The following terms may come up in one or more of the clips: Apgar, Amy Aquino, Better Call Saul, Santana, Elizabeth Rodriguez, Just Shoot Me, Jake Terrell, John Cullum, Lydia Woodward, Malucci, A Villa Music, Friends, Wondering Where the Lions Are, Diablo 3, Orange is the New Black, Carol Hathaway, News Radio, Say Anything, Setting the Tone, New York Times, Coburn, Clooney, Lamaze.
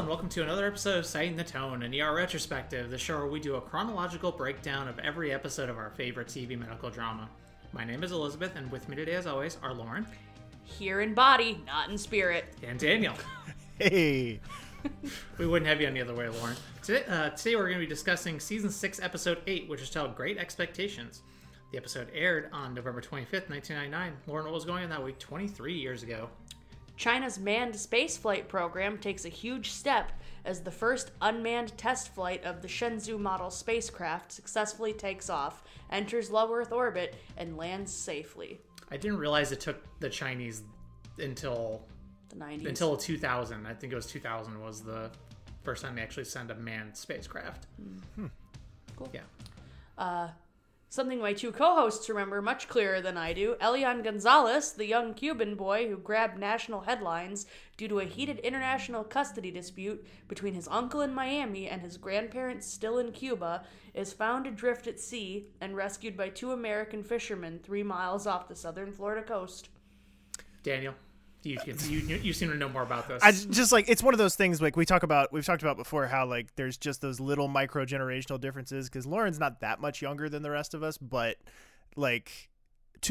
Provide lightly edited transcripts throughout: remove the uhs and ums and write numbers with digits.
Hello and welcome to another episode of Setting the Tone, an ER retrospective, the show where we do a chronological breakdown of every episode of our favorite TV medical drama. My name is Elizabeth, and with me today, as always, are Lauren. Here in body, not in spirit. And Daniel. Hey! We wouldn't have you any other way, Lauren. Today we're going to be discussing Season 6, Episode 8, which is titled Great Expectations. The episode aired on November 25th, 1999. Lauren, what was going on that week 23 years ago? China's manned spaceflight program takes a huge step as the first unmanned test flight of the Shenzhou model spacecraft successfully takes off, enters low Earth orbit, and lands safely. I didn't realize it took the Chinese until the 90s. Until 2000. I think it was 2000 was the first time they actually sent a manned spacecraft. Mm-hmm. Cool. Yeah. Something my two co-hosts remember much clearer than I do, Elian Gonzalez, the young Cuban boy who grabbed national headlines due to a heated international custody dispute between his uncle in Miami and his grandparents still in Cuba, is found adrift at sea and rescued by two American fishermen 3 miles off the southern Florida coast. Daniel, you seem to know more about this. I just it's one of those things we've talked about before how there's just those little micro generational differences because Lauren's not that much younger than the rest of us, but 2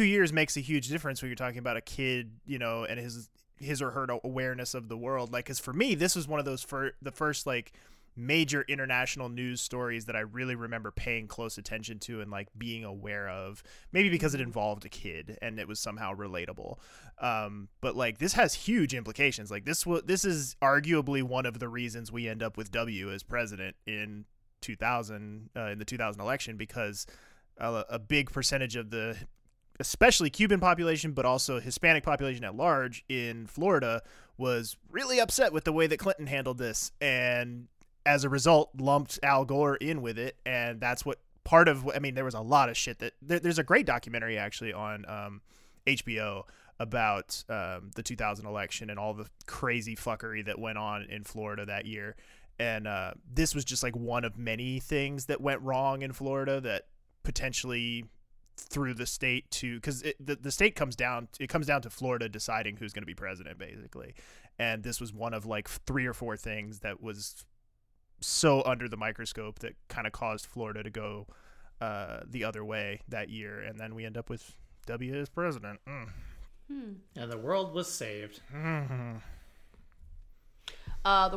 years makes a huge difference when you're talking about a kid, and his or her awareness of the world. Because for me, this was one of those the first major international news stories that I really remember paying close attention to and being aware of, maybe because it involved a kid and it was somehow relatable. But this has huge implications. This is arguably one of the reasons we end up with W as president in 2000, in the 2000 election, because a big percentage of the especially Cuban population, but also Hispanic population at large in Florida was really upset with the way that Clinton handled this. And as a result, lumped Al Gore in with it, and that's what there was a lot of shit that there's a great documentary actually on HBO about the 2000 election and all the crazy fuckery that went on in Florida that year, and this was just one of many things that went wrong in Florida that potentially through the state to, because the state comes down to Florida deciding who's going to be president basically, and this was one of 3 or 4 things that was so under the microscope that kind of caused Florida to go the other way that year, and then we end up with W as president. And the world was saved. The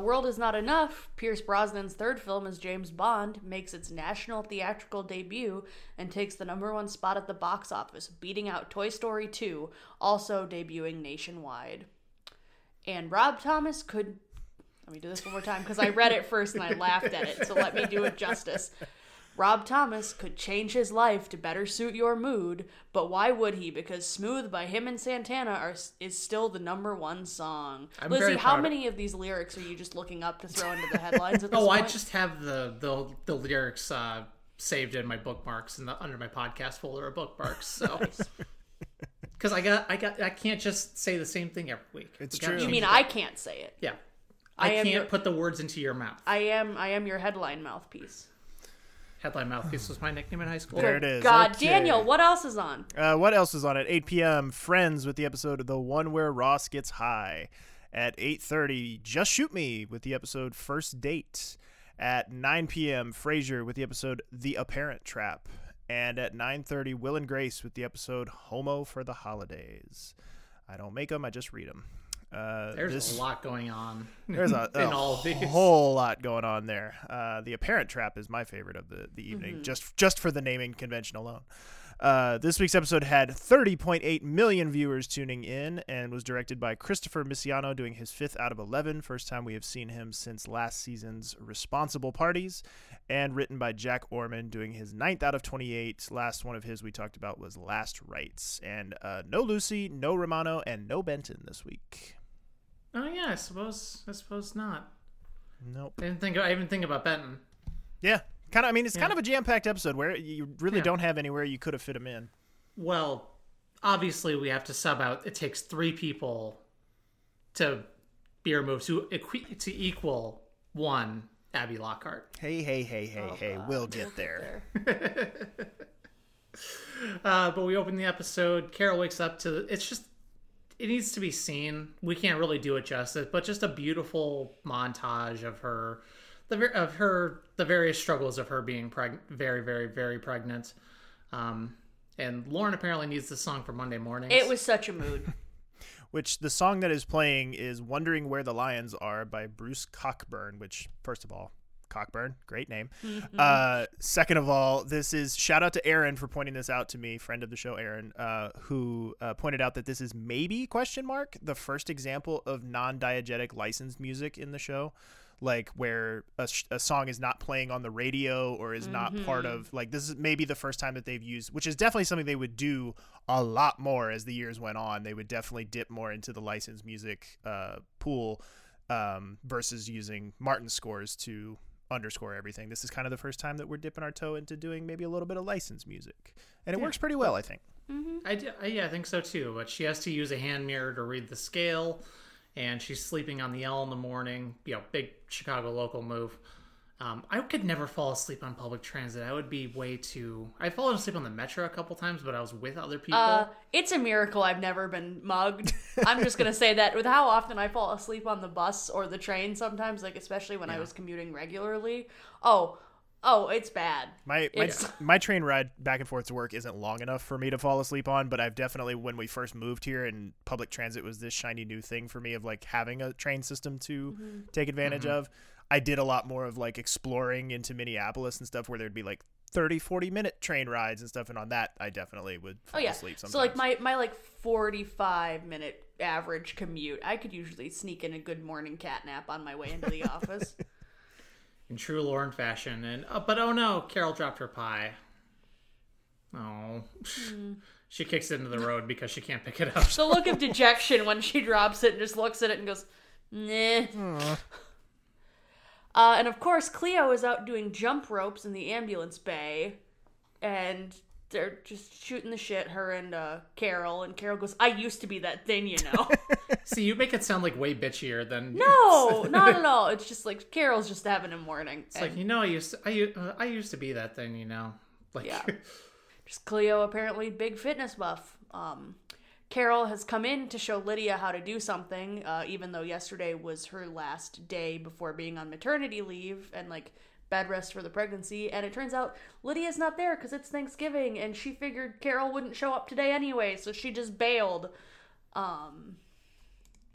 World Is Not Enough, Pierce Brosnan's third film as James Bond, makes its national theatrical debut and takes the #1 spot at the box office, beating out Toy Story 2, also debuting nationwide. And Rob Thomas could... Let me do this one more time because I read it first and I laughed at it, so let me do it justice. Rob Thomas could change his life to better suit your mood, but why would he? Because Smooth by him and Santana is still the #1 song. Lizzie, how many of these lyrics are you just looking up to throw into the headlines at this point? I just have the lyrics saved in my bookmarks and under my podcast folder of bookmarks, so... Because I can't just say the same thing every week. It's true. You mean I can't say it? Yeah. I can't put the words into your mouth. I am your headline mouthpiece. Headline mouthpiece was my nickname in high school. There it is. God, okay. Daniel, what else is on? What else is on at 8 p.m.? Friends with the episode of The One Where Ross Gets High. At 8:30, Just Shoot Me with the episode First Date. At 9 p.m., Frasier with the episode The Apparent Trap. And at 9:30, Will and Grace with the episode Homo for the Holidays. I don't make them, I just read them. There's a lot going on. There's a whole lot going on there. The Apparent Trap is my favorite of the evening, just for the naming convention alone. This week's episode had 30.8 million viewers tuning in and was directed by Christopher Misciano, doing his 5th out of 11, first time we have seen him since last season's Responsible Parties, and written by Jack Orman, doing his 9th out of 28. Last one of his we talked about was Last Rites. And no Lucy, no Romano, and no Benton this week. Oh yeah, I suppose not. Nope. I even think about Benton. Yeah, kind of a jam-packed episode where you really don't have anywhere you could have fit him in. Well, obviously we have to sub out. It takes 3 people to be removed to equal 1 Abby Lockhart. Hey! We'll get there. But we open the episode. Carol wakes up to it's just. it needs to be seen. We can't really do it justice, but just a beautiful montage of her, the various struggles of her being very, very, very pregnant. And Lauren apparently needs this song for Monday mornings. It was such a mood. Which the song that is playing is Wondering Where the Lions Are by Bruce Cockburn, which, first of all, Cockburn, great name. Mm-hmm. Second of all, this is shout out to Aaron for pointing this out to me, friend of the show Aaron, who pointed out that this is maybe ? The first example of non-diegetic licensed music in the show, like where a song is not playing on the radio or is not part of, like, this is maybe the first time that they've used, which is definitely something they would do a lot more as the years went on. They would definitely dip more into the licensed music pool versus using Martin scores to underscore everything. This is kind of the first time that we're dipping our toe into doing maybe a little bit of licensed music, and it works pretty well, I think. I think so too. But she has to use a hand mirror to read the scale, and she's sleeping on the L in the morning. You know, big Chicago local move. I could never fall asleep on public transit. I would be way too... I've fallen asleep on the Metro a couple times, but I was with other people. It's a miracle I've never been mugged. I'm just going to say that with how often I fall asleep on the bus or the train sometimes, like especially when I was commuting regularly. Oh, it's bad. My train ride back and forth to work isn't long enough for me to fall asleep on, but I've definitely, when we first moved here and public transit was this shiny new thing for me of like having a train system to take advantage of, I did a lot more of like exploring into Minneapolis and stuff where there'd be like 30-40 minute train rides and stuff, and on that I definitely would fall asleep sometimes. So like my like 45-minute average commute, I could usually sneak in a good morning cat nap on my way into the office. In true Lauren fashion, and but oh no, Carol dropped her pie. Oh. She kicks it into the road because she can't pick it up. The look of dejection when she drops it and just looks at it and goes, nah. And of course, Cleo is out doing jump ropes in the ambulance bay, and they're just shooting the shit, her and Carol. And Carol goes, "I used to be that thing, you know." See, you make it sound like way bitchier than... No, not at all. It's just like Carol's just having a morning. It's like, you know, I used to be that thing, you know. Like, yeah. Just Cleo, apparently big fitness buff. Carol has come in to show Lydia how to do something, even though yesterday was her last day before being on maternity leave and like bed rest for the pregnancy. And it turns out Lydia's not there because it's Thanksgiving, and she figured Carol wouldn't show up today anyway, so she just bailed.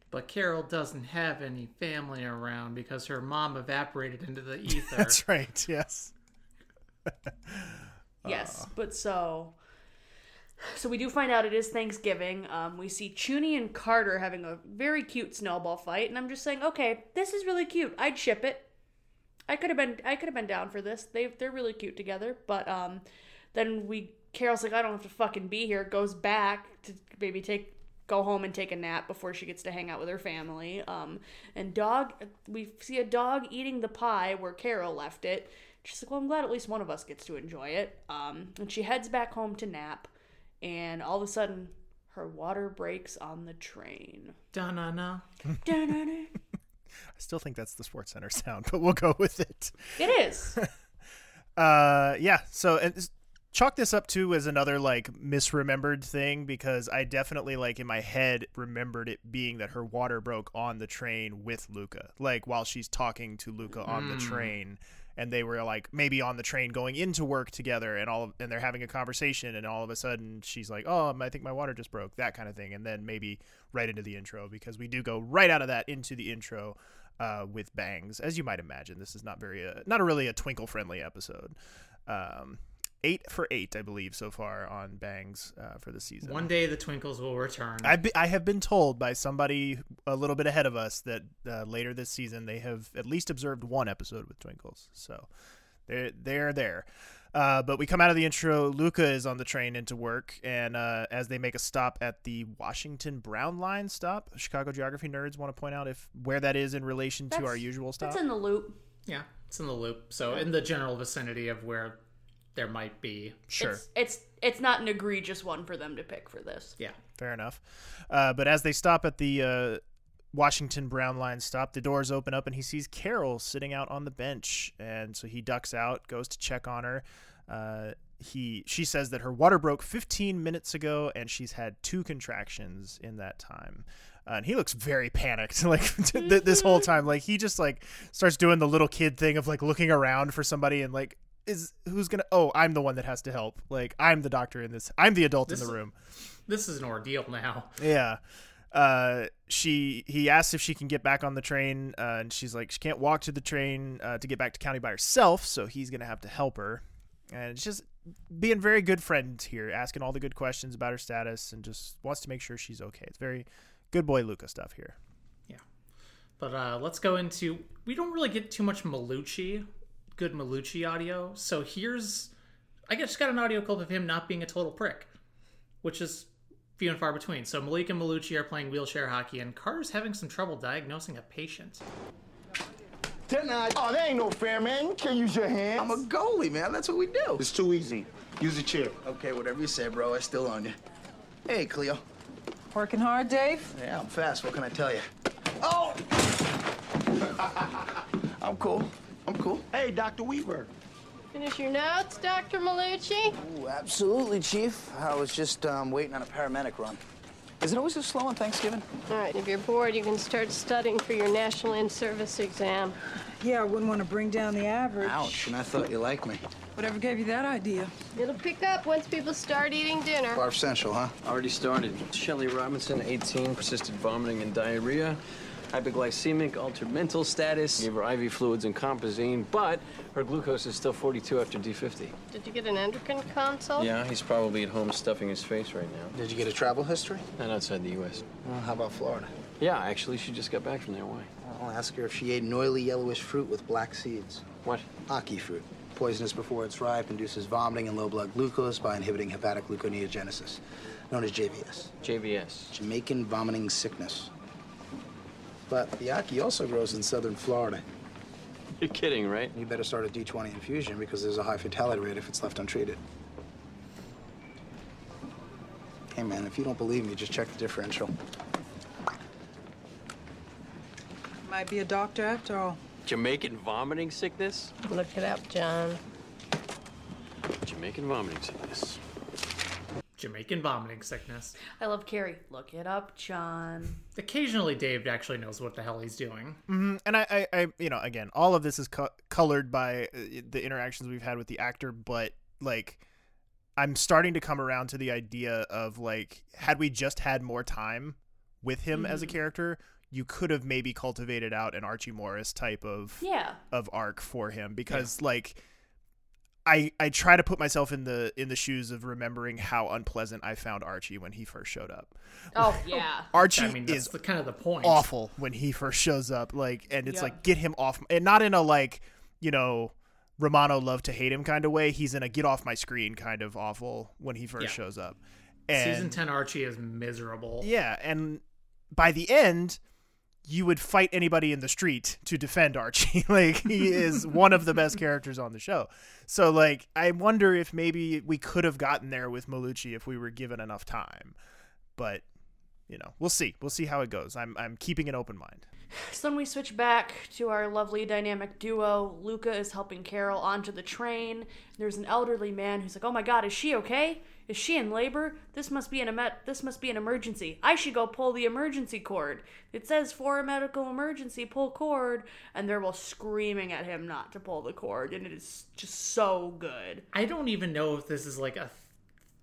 But Carol doesn't have any family around because her mom evaporated into the ether. That's right. Yes. Yes, but so. So we do find out it is Thanksgiving. We see Chuny and Carter having a very cute snowball fight, and I'm just saying, okay, this is really cute. I'd ship it. I could have been down for this. They're really cute together. But then Carol's like, I don't have to fucking be here. Goes back to maybe go home and take a nap before she gets to hang out with her family. And we see a dog eating the pie where Carol left it. She's like, well, I'm glad at least one of us gets to enjoy it. And she heads back home to nap. And all of a sudden, her water breaks on the train. Da-na-na. Da-na-na. I still think that's the Sports Center sound, but we'll go with it. It is. Yeah. So and chalk this up too as another like misremembered thing, because I definitely like in my head remembered it being that her water broke on the train with Luca, like while she's talking to Luca on the train. And they were like maybe on the train going into work together, and they're having a conversation, and all of a sudden she's like, "Oh, I think my water just broke," that kind of thing, and then maybe right into the intro, because we do go right out of that into the intro with bangs, as you might imagine. This is not really a twinkle friendly episode. 8 for 8, I believe, so far on bangs for the season. One day the twinkles will return. I have been told by somebody a little bit ahead of us that later this season they have at least observed one episode with twinkles. So they're there. But we come out of the intro. Luca is on the train into work, and as they make a stop at the Washington Brown Line stop, Chicago geography nerds want to point out where that is in relation to our usual stop. It's in the loop. Yeah, it's in the loop. So in the general vicinity of where there might be. Sure. It's not an egregious one for them to pick for this. Yeah, fair enough. But as they stop at the Washington Brown Line stop, the doors open up and he sees Carol sitting out on the bench. And so he ducks out, goes to check on her. she says that her water broke 15 minutes ago and she's had 2 contractions in that time. And he looks very panicked, like this whole time. Like he just like starts doing the little kid thing of like looking around for somebody and like, I'm the one that has to help. Like I'm the doctor in this. I'm the adult in the room. This is an ordeal now. Yeah. He asks if she can get back on the train, and she's like, she can't walk to the train to get back to county by herself, so he's gonna have to help her. And it's just being very good friends here, asking all the good questions about her status, and just wants to make sure she's okay. It's very good boy Luca stuff here. Yeah, but let's go into, we don't really get too much Malucci audio, so here's, I just got an audio clip of him not being a total prick, which is few and far between. So Malik and Malucci are playing wheelchair hockey, and Carter's having some trouble diagnosing a patient. Denied. Oh, that ain't no fair, man. You can't use your hands. I'm a goalie, man. That's what we do. It's too easy. Use a chair. Okay, whatever you say, bro. I still on you. Hey, Cleo. Working hard, Dave? Yeah, I'm fast. What can I tell you? Oh! I'm cool. Hey, Dr. Weaver. Finish your notes, Dr. Malucci? Ooh, absolutely, Chief. I was just waiting on a paramedic run. Is it always so slow on Thanksgiving? All right, if you're bored, you can start studying for your National In-Service exam. Yeah, I wouldn't want to bring down the average. Ouch, and I thought you liked me. Whatever gave you that idea? It'll pick up once people start eating dinner. Barf Central, huh? Already started. Shelley Robinson, 18, persistent vomiting and diarrhea. Hypoglycemic, altered mental status, gave her IV fluids and compazine, but her glucose is still 42 after D50. Did you get an endocrine consult? Yeah, he's probably at home stuffing his face right now. Did you get a travel history? Not outside the U.S. Well, how about Florida? Yeah, actually, she just got back from there. Why? I'll ask her if she ate an oily yellowish fruit with black seeds. What? Ackee fruit. Poisonous before it's ripe, induces vomiting and low blood glucose by inhibiting hepatic gluconeogenesis, known as JVS. JVS. Jamaican vomiting sickness. But the Ackee also grows in southern Florida. You're kidding, right? You better start a D20 infusion because there's a high fatality rate if it's left untreated. Hey, man, if you don't believe me, just check the differential. Might be a doctor after all. Jamaican vomiting sickness? Look it up, John. Jamaican vomiting sickness. Jamaican vomiting sickness. I love Carrie. Look it up, John. Occasionally, Dave actually knows what the hell he's doing. Mm-hmm. And I, you know, again, all of this is colored by the interactions we've had with the actor, but, like, I'm starting to come around to the idea of, like, had we just had more time with him as a character, you could have maybe cultivated out an Archie Morris type of arc for him, because, like... I try to put myself in the shoes of remembering how unpleasant I found Archie when he first showed up. Oh yeah, Archie is kind of the point. Awful when he first shows up, like, and it's like, get him off, and not in a like, you know, Romano love to hate him kind of way. He's in a get off my screen kind of awful when he first shows up. And season 10 Archie is miserable. Yeah, and by the end, you would fight anybody in the street to defend Archie. Like, he is one of the best characters on the show. So, like, I wonder if maybe we could have gotten there with Malucci if we were given enough time. But, you know, we'll see. We'll see how it goes. I'm keeping an open mind. So then we switch back to our lovely dynamic duo. Luca is helping Carol onto the train. There's an elderly man who's like, oh my God, is she okay? Is she in labor? This must be an emergency. I should go pull the emergency cord. It says for a medical emergency, pull cord. And they're all screaming at him not to pull the cord. And it is just so good. I don't even know if this is like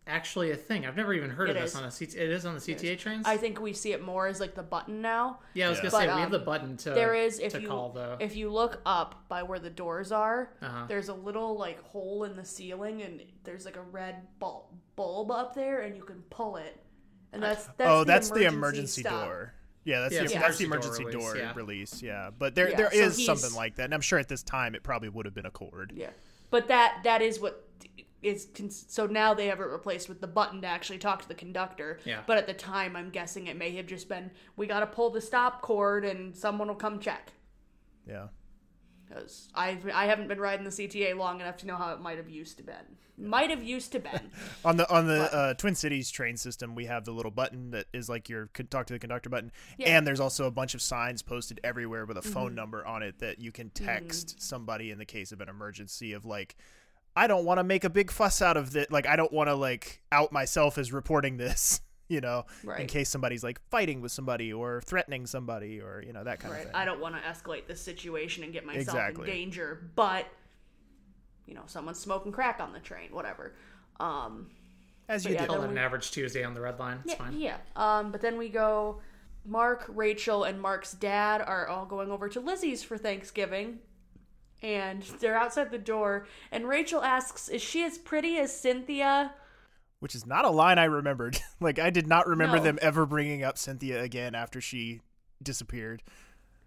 actually a thing. I've never even heard of this on a CTA. It is on the CTA trains? I think we see it more as like the button now. Yeah, I was going to say, we have the button to call though. If you look up by where the doors are, there's a little like hole in the ceiling and there's like a red bulb up there and you can pull it, and that's the emergency door. Yeah, that's the emergency door release. Yeah, but there is something like that, and I'm sure at this time it probably would have been a cord. Yeah, but that is what is so now they have it replaced with the button to actually talk to the conductor. Yeah, but at the time I'm guessing it may have just been, we got to pull the stop cord and someone will come check. Yeah. Because I haven't been riding the CTA long enough to know how it might have used to been. On the Twin Cities train system, we have the little button that is like your talk to the conductor button. Yeah. And there's also a bunch of signs posted everywhere with a phone number on it that you can text somebody in the case of an emergency of like, I don't want to make a big fuss out of it. Like, I don't want to like out myself as reporting this, you know, right. in case somebody's like fighting with somebody or threatening somebody or, you know, that kind right. of thing. I don't want to escalate this situation and get myself exactly. in danger, but you know, someone's smoking crack on the train, whatever. As you do. Call it an average Tuesday on the Red Line. It's fine. Yeah. But then we go, Mark, Rachel, and Mark's dad are all going over to Lizzie's for Thanksgiving. And they're outside the door. And Rachel asks, is she as pretty as Cynthia? Which is not a line I remembered. Like, I did not remember them ever bringing up Cynthia again after she disappeared.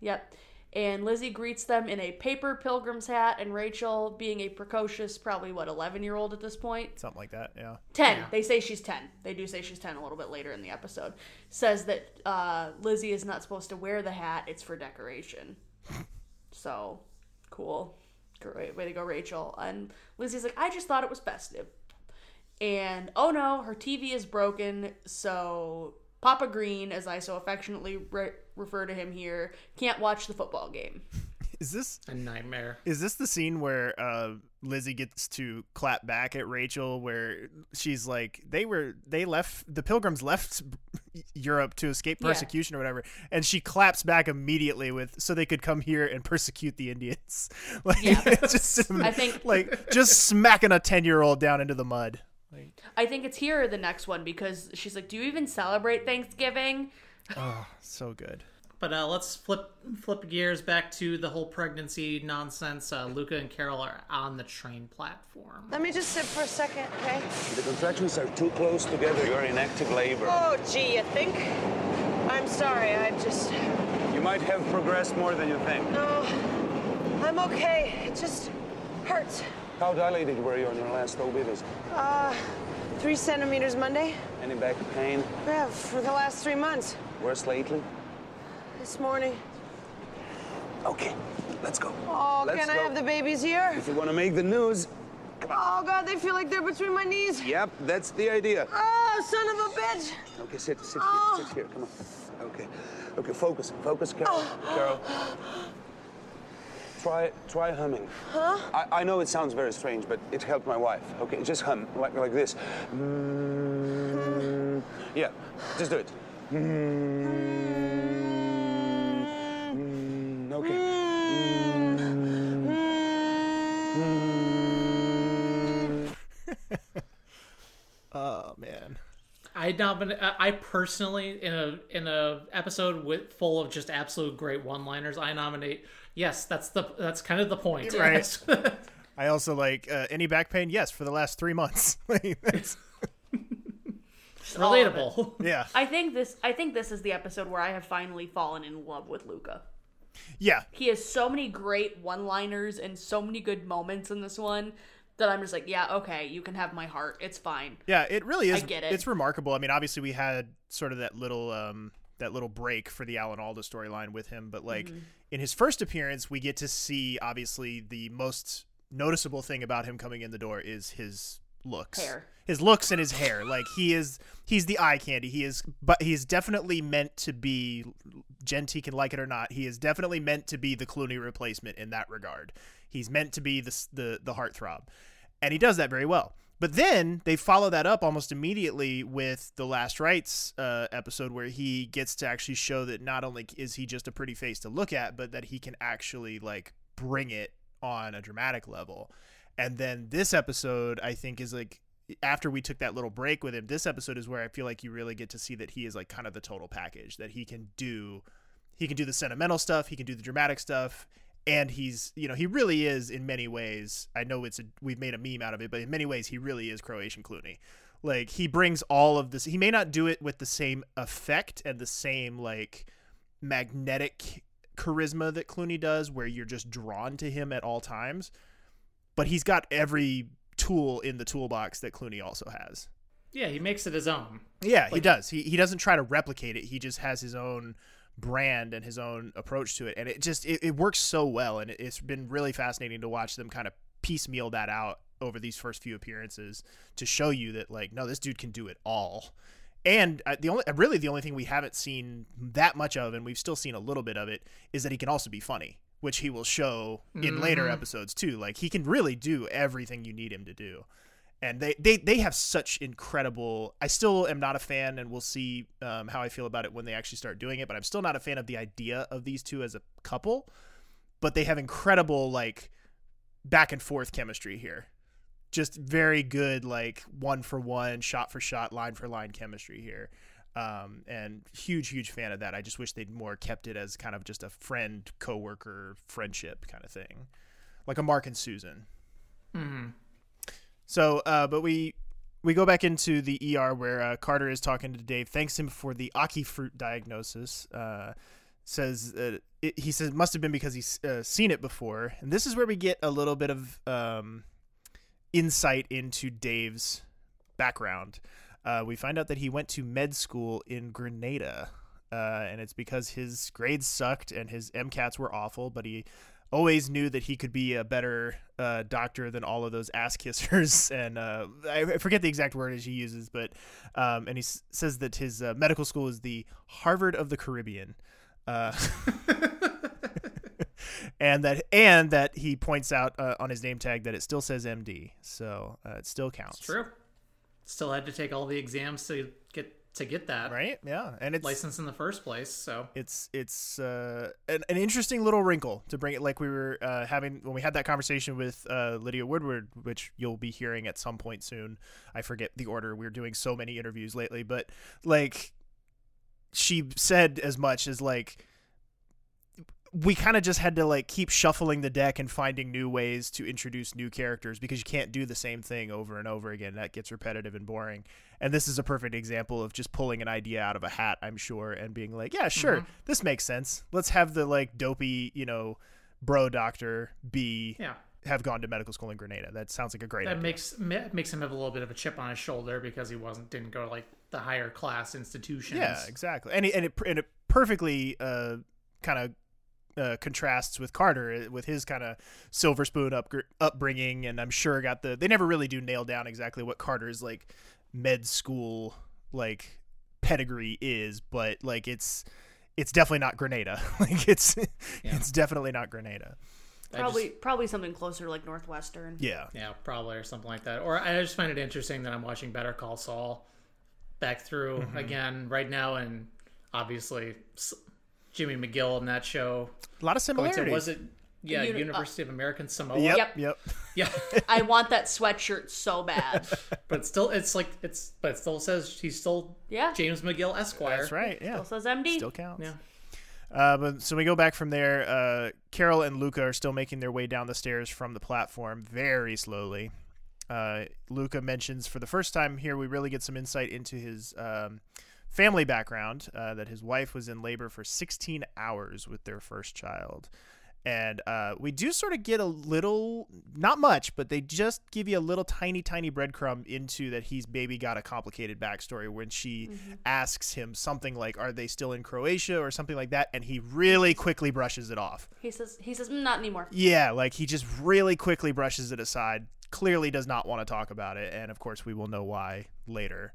Yep. And Lizzie greets them in a paper pilgrim's hat, and Rachel, being a precocious, probably, 11-year-old at this point? Something like that, yeah. 10. Yeah. They say she's 10. They do say she's 10 a little bit later in the episode. Says that Lizzie is not supposed to wear the hat. It's for decoration. So, cool. Great way to go, Rachel. And Lizzie's like, I just thought it was festive. And, oh no, her TV is broken, so... Papa Green, as I so affectionately refer to him here, can't watch the football game. Is this a nightmare? Is this the scene where Lizzie gets to clap back at Rachel, where she's like, the pilgrims left Europe to escape persecution or whatever, and she claps back immediately with, so they could come here and persecute the Indians. Like, yeah, just, I think, like, just smacking a 10-year-old down into the mud. I think it's here or the next one, because she's like, do you even celebrate Thanksgiving? Oh, so good. But let's flip gears back to the whole pregnancy nonsense. Luca and Carol are on the train platform. Let me just sit for a second, okay? The contractions are too close together. You're in active labor. Oh, gee, you think? I'm sorry, I just... You might have progressed more than you think. No, I'm okay. It just hurts. How dilated were you on your last OB visit? 3 centimeters Monday. Any back pain? Yeah, for the last 3 months. Worse lately? This morning. Okay, let's go. Oh, let's can go. I have the babies here? If you want to make the news, come on. Oh, God, they feel like they're between my knees. Yep, that's the idea. Oh, son of a bitch. Okay, sit here, come on. Okay, focus, Carol. Carol. Try humming. Huh? I know it sounds very strange, but it helped my wife. Okay, just hum like this. Mm. Yeah, just do it. Mm. Okay. Mm. Oh man. I personally, in a episode full of just absolute great one-liners, I nominate. Yes, that's kind of the point, right? I also like any back pain. Yes, for the last 3 months. Relatable. Yeah, I think this is the episode where I have finally fallen in love with Luca. Yeah, he has so many great one-liners and so many good moments in this one. That I'm just like, yeah, okay, you can have my heart. It's fine. Yeah, it really is. I get it. It's remarkable. I mean, obviously we had sort of that little break for the Alan Alda storyline with him, but like mm-hmm. in his first appearance, we get to see obviously the most noticeable thing about him coming in the door is his looks. Hair. His looks and his hair. Like he's the eye candy. He is definitely meant to be, Genty can like it or not, he is definitely meant to be the Clooney replacement in that regard. He's meant to be the heartthrob, and he does that very well. But then they follow that up almost immediately with the Last Rites episode, where he gets to actually show that not only is he just a pretty face to look at, but that he can actually like bring it on a dramatic level. And then this episode, I think, is like, after we took that little break with him, this episode is where I feel like you really get to see that he is like kind of the total package, that he can do the sentimental stuff, he can do the dramatic stuff. And he's, you know, he really is in many ways. I know we've made a meme out of it, but in many ways, he really is Croatian Clooney. Like, he brings all of this. He may not do it with the same effect and the same, like, magnetic charisma that Clooney does, where you're just drawn to him at all times. But he's got every tool in the toolbox that Clooney also has. Yeah, he makes it his own. Yeah, like, he does. He doesn't try to replicate it. He just has his own brand and his own approach to it, and it works so well, and it's been really fascinating to watch them kind of piecemeal that out over these first few appearances to show you that, like, no, this dude can do it all. And the only thing we haven't seen that much of, and we've still seen a little bit of it, is that he can also be funny. which he will show in later episodes too. Like, he can really do everything you need him to do. And they have such incredible... I still am not a fan, and we'll see how I feel about it when they actually start doing it, but I'm still not a fan of the idea of these two as a couple. But they have incredible, like, back-and-forth chemistry here. Just very good, like, one-for-one, shot-for-shot, line-for-line chemistry here. And huge fan of that. I just wish they'd more kept it as kind of just a friend, coworker, friendship kind of thing. Like a Mark and Susan. Mm-hmm. So, but we go back into the ER where Carter is talking to Dave, thanks him for the Ackee fruit diagnosis, he says it must have been because he's seen it before. And this is where we get a little bit of insight into Dave's background. We find out that he went to med school in Grenada, and it's because his grades sucked and his MCATs were awful, but he always knew that he could be a better doctor than all of those ass kissers. And I forget the exact word he uses, but and he says that his medical school is the Harvard of the Caribbean. And that he points out on his name tag that it still says MD. So it still counts. It's true. Still had to take all the exams to get that right. Yeah. And it's licensed in the first place, so it's an interesting little wrinkle to bring it, like we were having when we had that conversation with Lydia Woodward, which you'll be hearing at some point soon. I forget the order. We're doing so many interviews lately, but like she said as much as like we kind of just had to like keep shuffling the deck and finding new ways to introduce new characters, because you can't do the same thing over and over again. That gets repetitive and boring. And this is a perfect example of just pulling an idea out of a hat, I'm sure, and being like, yeah, sure, this makes sense. Let's have the like dopey, you know, bro doctor have gone to medical school in Grenada. That sounds like a great idea. Makes him have a little bit of a chip on his shoulder because he didn't go to like the higher class institutions. Yeah, exactly. And it perfectly kind of contrasts with Carter, with his kind of silver spoon upbringing, and I'm sure they never really do nail down exactly what Carter's like med school like pedigree is, but like it's definitely not Grenada. Like it's definitely not Grenada. Probably something closer to like Northwestern. Yeah, probably, or something like that. Or I just find it interesting that I'm watching Better Call Saul back through again right now, and obviously Jimmy McGill in that show. A lot of similarities. University of American Samoa. Yep. Yeah. I want that sweatshirt so bad. But it still says he's still James McGill Esquire. That's right. Yeah. Still says MD. Still counts. Yeah. But so we go back from there. Carol and Luca are still making their way down the stairs from the platform very slowly. Luca mentions for the first time here, we really get some insight into his family background, that his wife was in labor for 16 hours with their first child. And we do sort of get a little, not much, but they just give you a little tiny breadcrumb into that he's maybe got a complicated backstory when she asks him something like, are they still in Croatia or something like that? And he really quickly brushes it off. He says, not anymore. Yeah, like he just really quickly brushes it aside, clearly does not want to talk about it. And of course we will know why later.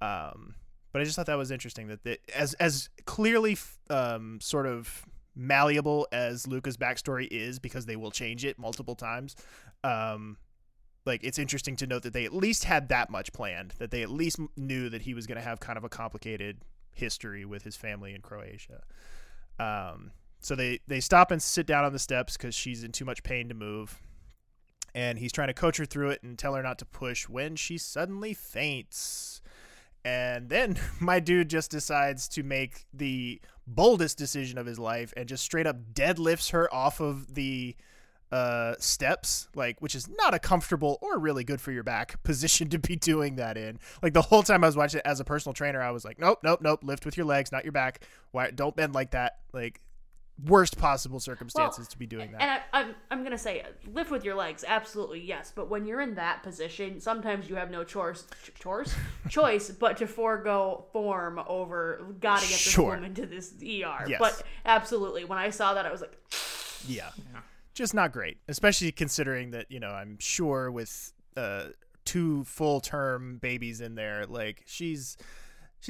But I just thought that was interesting that as clearly sort of malleable as Luca's backstory is, because they will change it multiple times, like it's interesting to note that they at least had that much planned, that they at least knew that he was going to have kind of a complicated history with his family in Croatia. So they stop and sit down on the steps because she's in too much pain to move. And he's trying to coach her through it and tell her not to push when she suddenly faints. And then my dude just decides to make the boldest decision of his life and just straight up deadlifts her off of the steps, like, which is not a comfortable or really good for your back position to be doing that in. Like, the whole time I was watching it as a personal trainer, I was like, nope, lift with your legs, not your back. Why? Don't bend like that. Like, worst possible circumstances to be doing that. And I'm going to say, lift with your legs, absolutely, yes. But when you're in that position, sometimes you have no choice but to forego form over, got to get this woman to this ER. Yes. But absolutely, when I saw that, I was like... Yeah. Just not great. Especially considering that, you know, I'm sure with two full-term babies in there, like, she's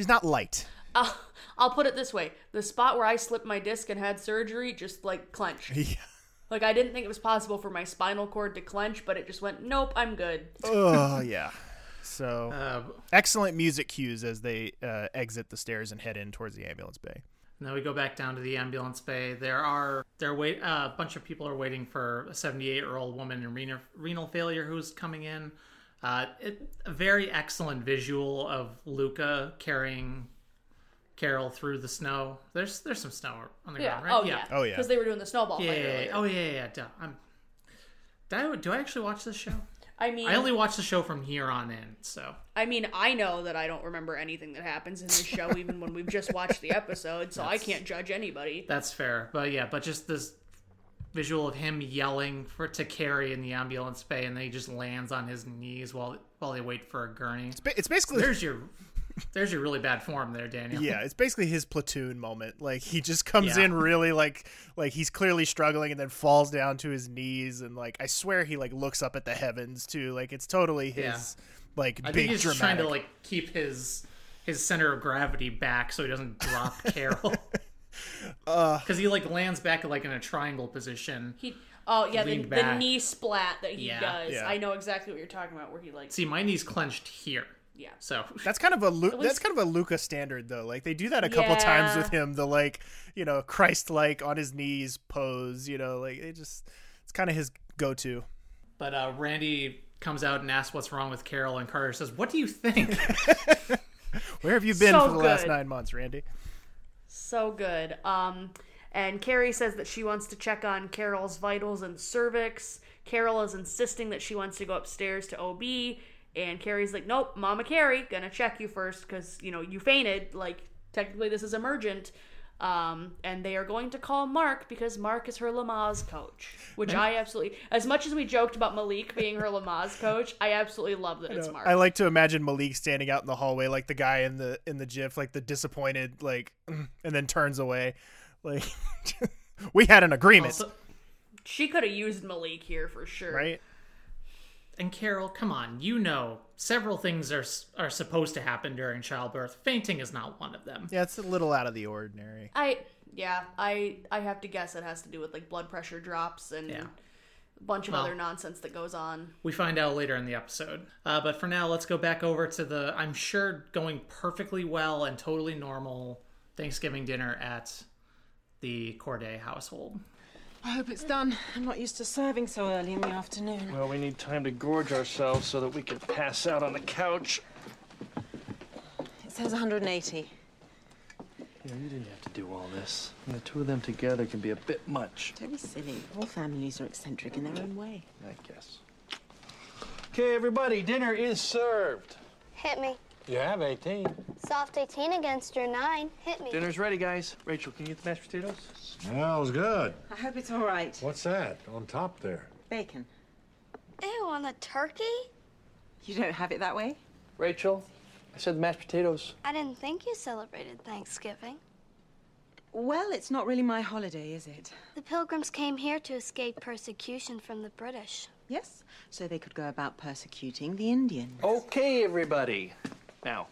not light. I'll put it this way. The spot where I slipped my disc and had surgery just, like, clenched. Yeah. Like, I didn't think it was possible for my spinal cord to clench, but it just went, nope, I'm good. Oh, yeah. So, excellent music cues as they exit the stairs and head in towards the ambulance bay. And then we go back down to the ambulance bay. A bunch of people are waiting for a 78-year-old woman in renal failure who's coming in. A very excellent visual of Luca carrying Carol through the snow. There's some snow on the ground, right? Oh, yeah. Oh, yeah. Because they were doing the snowball fight earlier. Oh, yeah, yeah. Do I actually watch this show? I mean, I only watch the show from here on in, so. I mean, I know that I don't remember anything that happens in this show, even when we've just watched the episode, so I can't judge anybody. That's fair. But, yeah, just this visual of him yelling to Carrie in the ambulance bay, and then he just lands on his knees while they wait for a gurney. It's basically... There's your really bad form there, Daniel. Yeah, it's basically his platoon moment. Like, he just comes in really, like he's clearly struggling and then falls down to his knees. And, like, I swear he, like, looks up at the heavens, too. Like, it's totally his, like, big dramatic. I think he's trying to, like, keep his center of gravity back so he doesn't drop Carol. Because he, like, lands back, like, in a triangle position. The knee splat that he does. Yeah. I know exactly what you're talking about, where he, like... See, my knee's clenched here. Yeah. So that's kind of a Luca standard, though. Like, they do that a couple times with him, the, like, you know, Christ-like on his knees pose, you know, like, it's kind of his go-to. But Randy comes out and asks what's wrong with Carol, and Carter says, "What do you think?" Where have you been for the last 9 months, Randy? So good. And Carrie says that she wants to check on Carol's vitals and cervix. Carol is insisting that she wants to go upstairs to OB. And Carrie's like, nope, Mama Carrie, gonna check you first because, you know, you fainted. Like, technically this is emergent. And they are going to call Mark because Mark is her Lamaze coach, which I absolutely... As much as we joked about Malik being her Lamaze coach, I absolutely love that it's Mark. I like to imagine Malik standing out in the hallway like the guy in the GIF, like the disappointed, like, and then turns away. Like, we had an agreement. Also, she could have used Malik here for sure. Right? And Carol, come on, you know, several things are supposed to happen during childbirth. Fainting is not one of them. Yeah, it's a little out of the ordinary. I have to guess it has to do with, like, blood pressure drops and a bunch of other nonsense that goes on. We find out later in the episode. But for now, let's go back over to the, I'm sure, going perfectly well and totally normal Thanksgiving dinner at the Corday household. I hope it's done. I'm not used to serving so early in the afternoon. Well, we need time to gorge ourselves so that we can pass out on the couch. It says 180. Yeah, you didn't have to do all this. And the two of them together can be a bit much. Don't be silly. All families are eccentric in their own way. I guess. Okay, everybody, dinner is served. Hit me. You have 18. Soft 18 against your 9. Hit me. Dinner's ready, guys. Rachel, can you get the mashed potatoes? Smells good. I hope it's all right. What's that on top there? Bacon. Ew, on the turkey? You don't have it that way? Rachel, I said mashed potatoes. I didn't think you celebrated Thanksgiving. Well, it's not really my holiday, is it? The Pilgrims came here to escape persecution from the British. Yes, so they could go about persecuting the Indians. Okay, everybody. Now,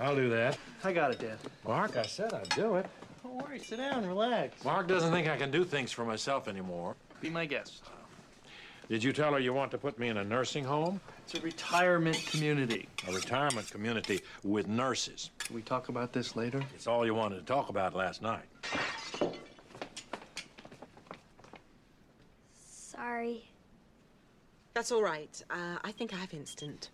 I'll do that. I got it, Dad. Mark, I said I'd do it. Don't worry, sit down, relax. Mark doesn't think I can do things for myself anymore. Be my guest. Did you tell her you want to put me in a nursing home? It's a retirement community. A retirement community with nurses. Can we talk about this later? It's all you wanted to talk about last night. Sorry. That's all right. I think I have instant.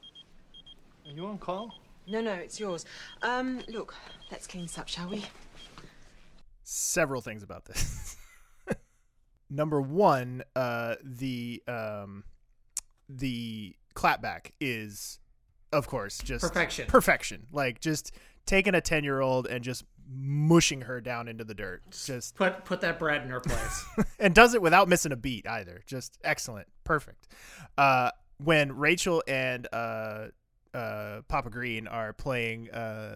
Are you on call? No, it's yours. Look, let's clean this up, shall we? Several things about this. Number one, the clapback is, of course, just perfection. Like, just taking a 10-year-old and just mushing her down into the dirt. Just put that bread in her place. And does it without missing a beat either. Just excellent, perfect. When Rachel and Papa Green are playing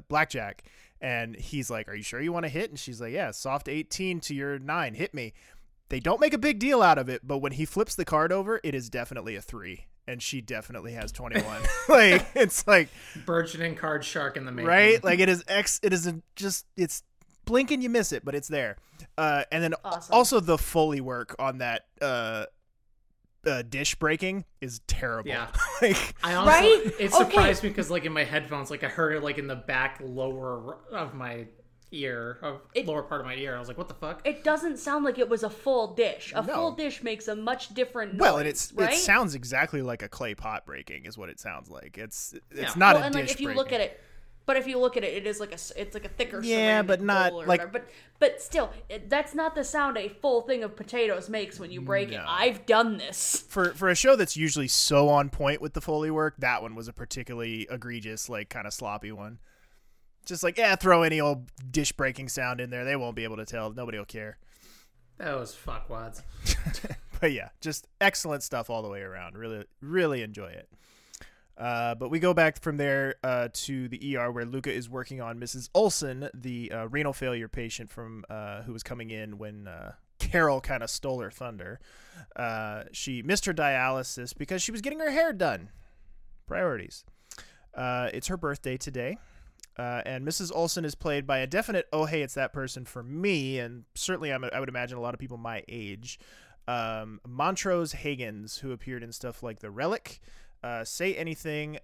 blackjack, and he's like, "Are you sure you want to hit?" And she's like, "Yeah, soft 18 to your 9, hit me." They don't make a big deal out of it, but when he flips the card over, it is definitely a 3, and she definitely has 21. Like, it's like burgeoning card shark in the making, right? Like, it is just it's blink and you miss it, but it's there. And then also the Foley work on that dish breaking is terrible. Yeah. Like, I also, right? It surprised me because, like, in my headphones, like, I heard it, like, in the back lower of my ear, lower part of my ear. I was like, what the fuck? It doesn't sound like it was a full dish. A full dish makes a much different noise. Well, and it sounds exactly like a clay pot breaking is what it sounds like. It's not a dish breaking. If you look at it, but if you look at it, it is like it's like a thicker ceramic but not bowl or like. But still, that's not the sound a full thing of potatoes makes when you break it. I've done this for a show that's usually so on point with the Foley work. That one was a particularly egregious, like, kind of sloppy one. Just like, throw any old dish breaking sound in there. They won't be able to tell. Nobody will care. Those fuckwads. But yeah, just excellent stuff all the way around. Really, really enjoy it. But we go back from there to the ER where Luca is working on Mrs. Olson, the renal failure patient from who was coming in when Carol kind of stole her thunder. She missed her dialysis because she was getting her hair done. Priorities. It's her birthday today. And Mrs. Olson is played by a definite, oh, hey, it's that person for me. And certainly I would imagine a lot of people my age. Montrose Higgins, who appeared in stuff like The Relic, Say Anything,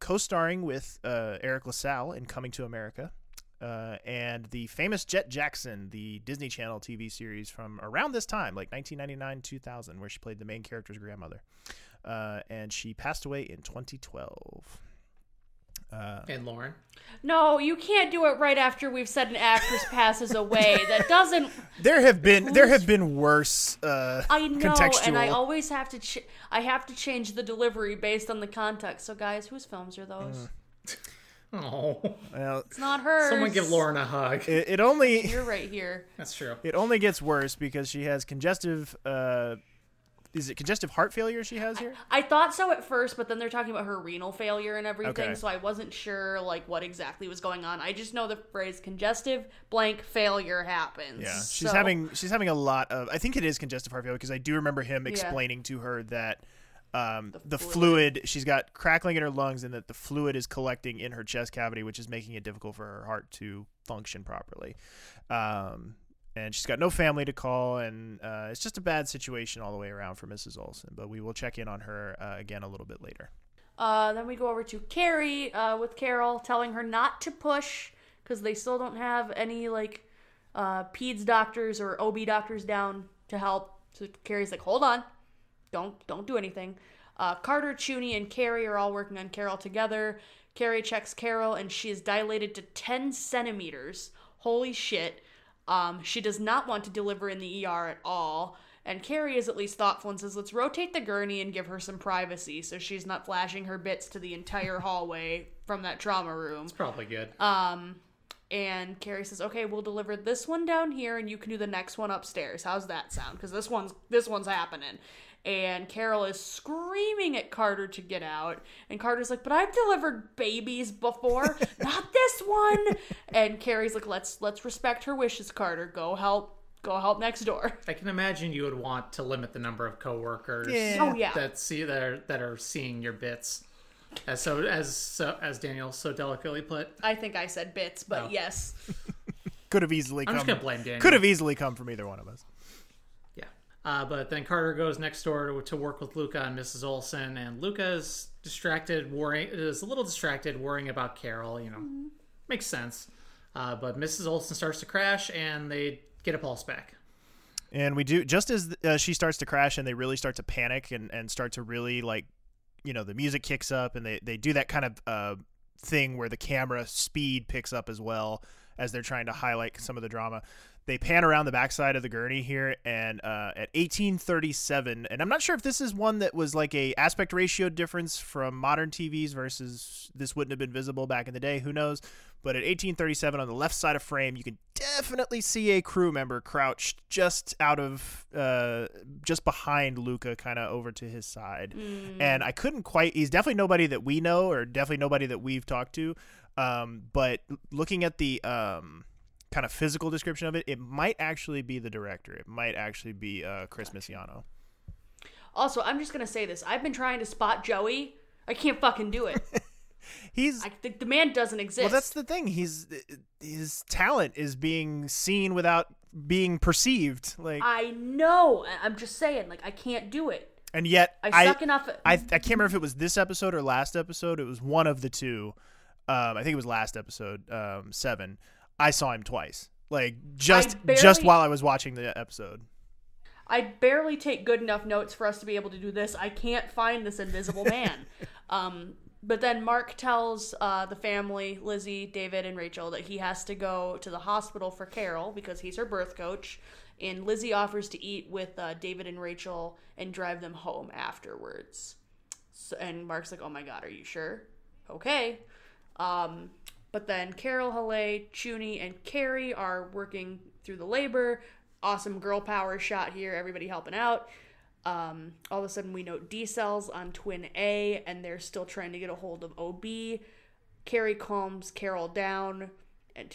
co-starring with Eric LaSalle in Coming to America, and the famous Jett Jackson, the Disney Channel TV series from around this time, like 1999-2000, where she played the main character's grandmother. And she passed away in 2012. And Lauren? No, you can't do it right after we've said an actress passes away. That doesn't. There have been worse. I know, contextual. And I always have to. I have to change the delivery based on the context. So, guys, whose films are those? Oh, well, it's not hers. Someone give Lauren a hug. It only. You're right here. That's true. It only gets worse because she has congestive. Is it congestive heart failure she has here? I thought so at first, but then they're talking about her renal failure and everything, okay. So I wasn't sure, like, what exactly was going on. I just know the phrase congestive blank failure happens. Yeah, she's having a lot of. I think it is congestive heart failure because I do remember him explaining to her that the fluid, she's got crackling in her lungs, and that the fluid is collecting in her chest cavity, which is making it difficult for her heart to function properly. And she's got no family to call, and it's just a bad situation all the way around for Mrs. Olson. But we will check in on her again a little bit later. Then we go over to Carrie with Carol telling her not to push because they still don't have any, like, peds doctors or OB doctors down to help. So Carrie's like, hold on. Don't do anything. Carter, Chooney, and Carrie are all working on Carol together. Carrie checks Carol, and she is dilated to 10 centimeters. Holy shit. She does not want to deliver in the ER at all, and Carrie is at least thoughtful and says, let's rotate the gurney and give her some privacy so she's not flashing her bits to the entire hallway from that trauma room. It's probably good. And Carrie says, okay, we'll deliver this one down here and you can do the next one upstairs. How's that sound? Because this one's happening. And Carol is screaming at Carter to get out. And Carter's like, but I've delivered babies before. Not this one. And Carrie's like, let's respect her wishes, Carter. Go help next door. I can imagine you would want to limit the number of coworkers that are seeing your bits. As Daniel so delicately put. I think I said bits, but yes. Could have easily come. I'm just going to blame Daniel. Could have easily come from either one of us. Yeah. But then Carter goes next door to work with Luca and Mrs. Olson, and Luca is a little distracted, worrying about Carol, you know. Mm-hmm. Makes sense. But Mrs. Olson starts to crash, and they get a pulse back. And we do, just as she starts to crash, and they really start to panic and start to really, like, you know, the music kicks up, and they do that kind of thing where the camera speed picks up as well as they're trying to highlight some of the drama. They pan around the backside of the gurney here, and at 1837, and I'm not sure if this is one that was like a aspect ratio difference from modern TVs versus this wouldn't have been visible back in the day, who knows, but at 1837 on the left side of frame, you can definitely see a crew member crouched just out of just behind Luca, kind of over to his side. And I couldn't quite, he's definitely nobody that we know or definitely nobody that we've talked to, but looking at the kind of physical description of it, it might actually be the director. It might actually be Chris Misciano. Also, I'm just going to say this. I've been trying to spot Joey. I can't fucking do it. The man doesn't exist. Well, that's the thing. His talent is being seen without being perceived. Like, I know. I'm just saying. Like, I can't do it. And yet, I suck enough. I can't remember if it was this episode or last episode. It was one of the two. I think it was last episode, 7. I saw him twice. Like, just while I was watching the episode. I barely take good enough notes for us to be able to do this. I can't find this invisible man. But then Mark tells the family, Lizzie, David, and Rachel, that he has to go to the hospital for Carol because he's her birth coach. And Lizzie offers to eat with David and Rachel and drive them home afterwards. So, and Mark's like, oh my God, are you sure? Okay. But then Carol, Haley, Chuni, and Carrie are working through the labor. Awesome girl power shot here. Everybody helping out. All of a sudden, we note D-cells on twin A, and they're still trying to get a hold of OB. Carrie calms Carol down and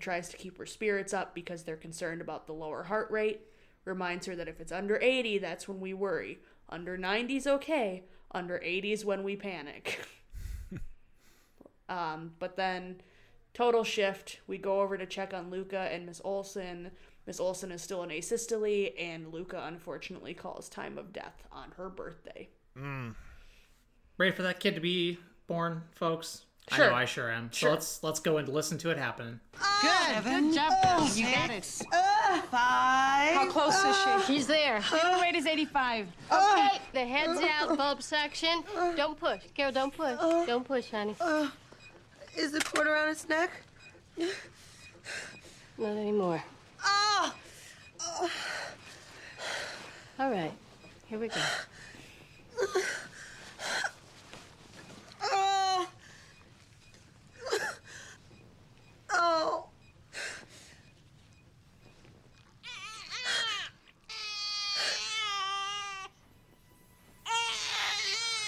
tries to keep her spirits up because they're concerned about the lower heart rate. Reminds her that if it's under 80, that's when we worry. Under 90's okay. Under 80's when we panic. But then, total shift. We go over to check on Luca and Miss Olsen. Miss Olsen is still in asystole, and Luca unfortunately calls time of death on her birthday. Ready for that kid to be born, folks? Sure. I know I sure am. Sure. So let's go and listen to it happen. Good job, girls. You got it. 5. How close is she? She's there. Heart rate is 85. Okay, the head's out, bulb suction. Don't push, Carol. Don't push. Don't push, honey. Is the cord around its neck? Not anymore. Oh. All right, here we go. Oh.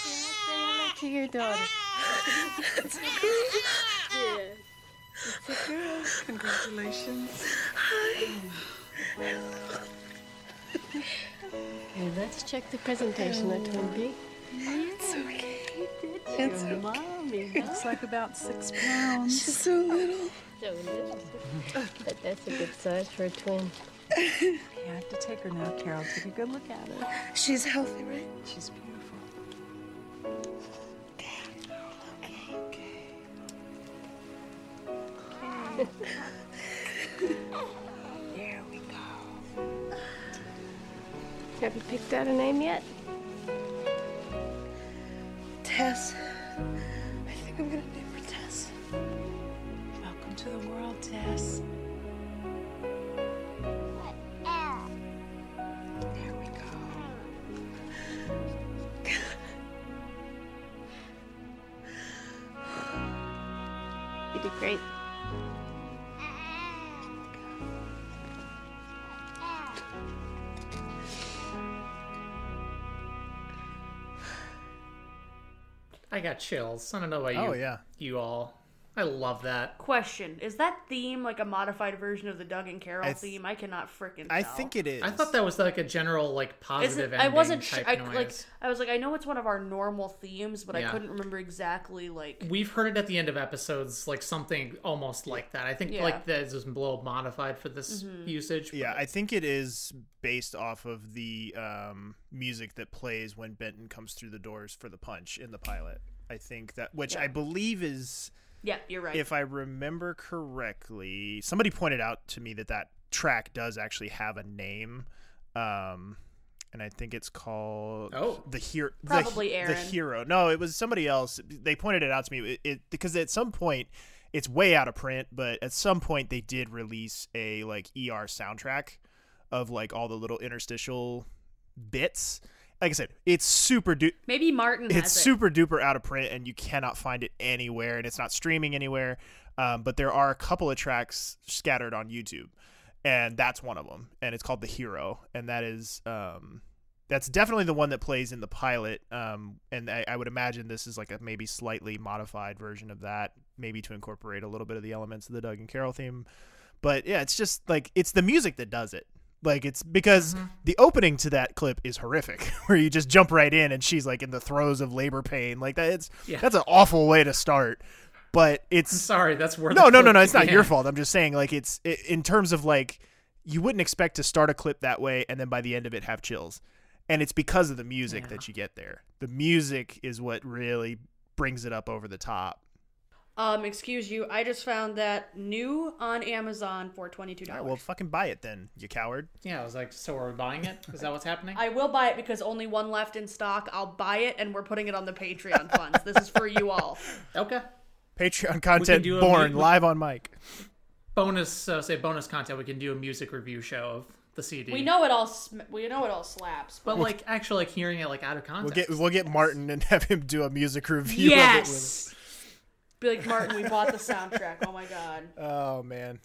Say hello to your daughter. That's a girl. Yeah. It's a girl. Congratulations. Hi. Okay, let's check the presentation at Twin B. It's okay. It's okay. Mommy. It's like about 6 pounds. She's so little. So little. But that's a good size for a twin. You have to take her now, Carol. Take a good look at her. She's healthy, right? She's beautiful. Okay. Okay. Have you picked out a name yet? Tess. I think I'm gonna name her Tess. Welcome to the world, Tess. There we go. You did great. I got chills. I don't know about you. Oh, yeah. You all. I love that. Question. Is that theme like a modified version of the Doug and Carol theme? I cannot frickin' tell. I think it is. I thought that was like a general like positive ending noise. I was like, I know it's one of our normal themes, but yeah. I couldn't remember exactly like... We've heard it at the end of episodes, like something almost like that. I think like that is just a little modified for this usage. But... Yeah, I think it is based off of the music that plays when Benton comes through the doors for the punch in the pilot. I think that... Which I believe is... Yeah, you're right. If I remember correctly, somebody pointed out to me that track does actually have a name, and I think it's called the Hero. Probably Aaron. The Hero. No, it was somebody else. They pointed it out to me because at some point it's way out of print, but at some point they did release a like ER soundtrack of like all the little interstitial bits. Like I said, it's super duper... Maybe Martin has It's super duper out of print, and you cannot find it anywhere, and it's not streaming anywhere. But there are a couple of tracks scattered on YouTube, and that's one of them. And it's called The Hero, and that is... That's definitely the one that plays in the pilot, and I would imagine this is like a maybe slightly modified version of that, maybe to incorporate a little bit of the elements of the Doug and Carol theme. But yeah, it's just like... It's the music that does it. Like, it's because the opening to that clip is horrific, where you just jump right in and she's like in the throes of labor pain. Like that, that's an awful way to start. But it's No, it's not your fault. I'm just saying, like, it's in terms of like, you wouldn't expect to start a clip that way and then by the end of it have chills. And it's because of the music that you get there. The music is what really brings it up over the top. Excuse you. I just found that new on Amazon for $22. All right, well, fucking buy it then, you coward. Yeah, I was like, so are we buying it? Is that what's happening? I will buy it because only one left in stock. I'll buy it, and we're putting it on the Patreon funds. This is for you all. Okay. Patreon content born live on mic. Bonus content. We can do a music review show of the CD. We know it all slaps, but like actually like hearing it like out of context. We'll get Martin and have him do a music review. Yes. Of it with us. Be like, Martin, we bought the soundtrack. Oh my god. Oh man.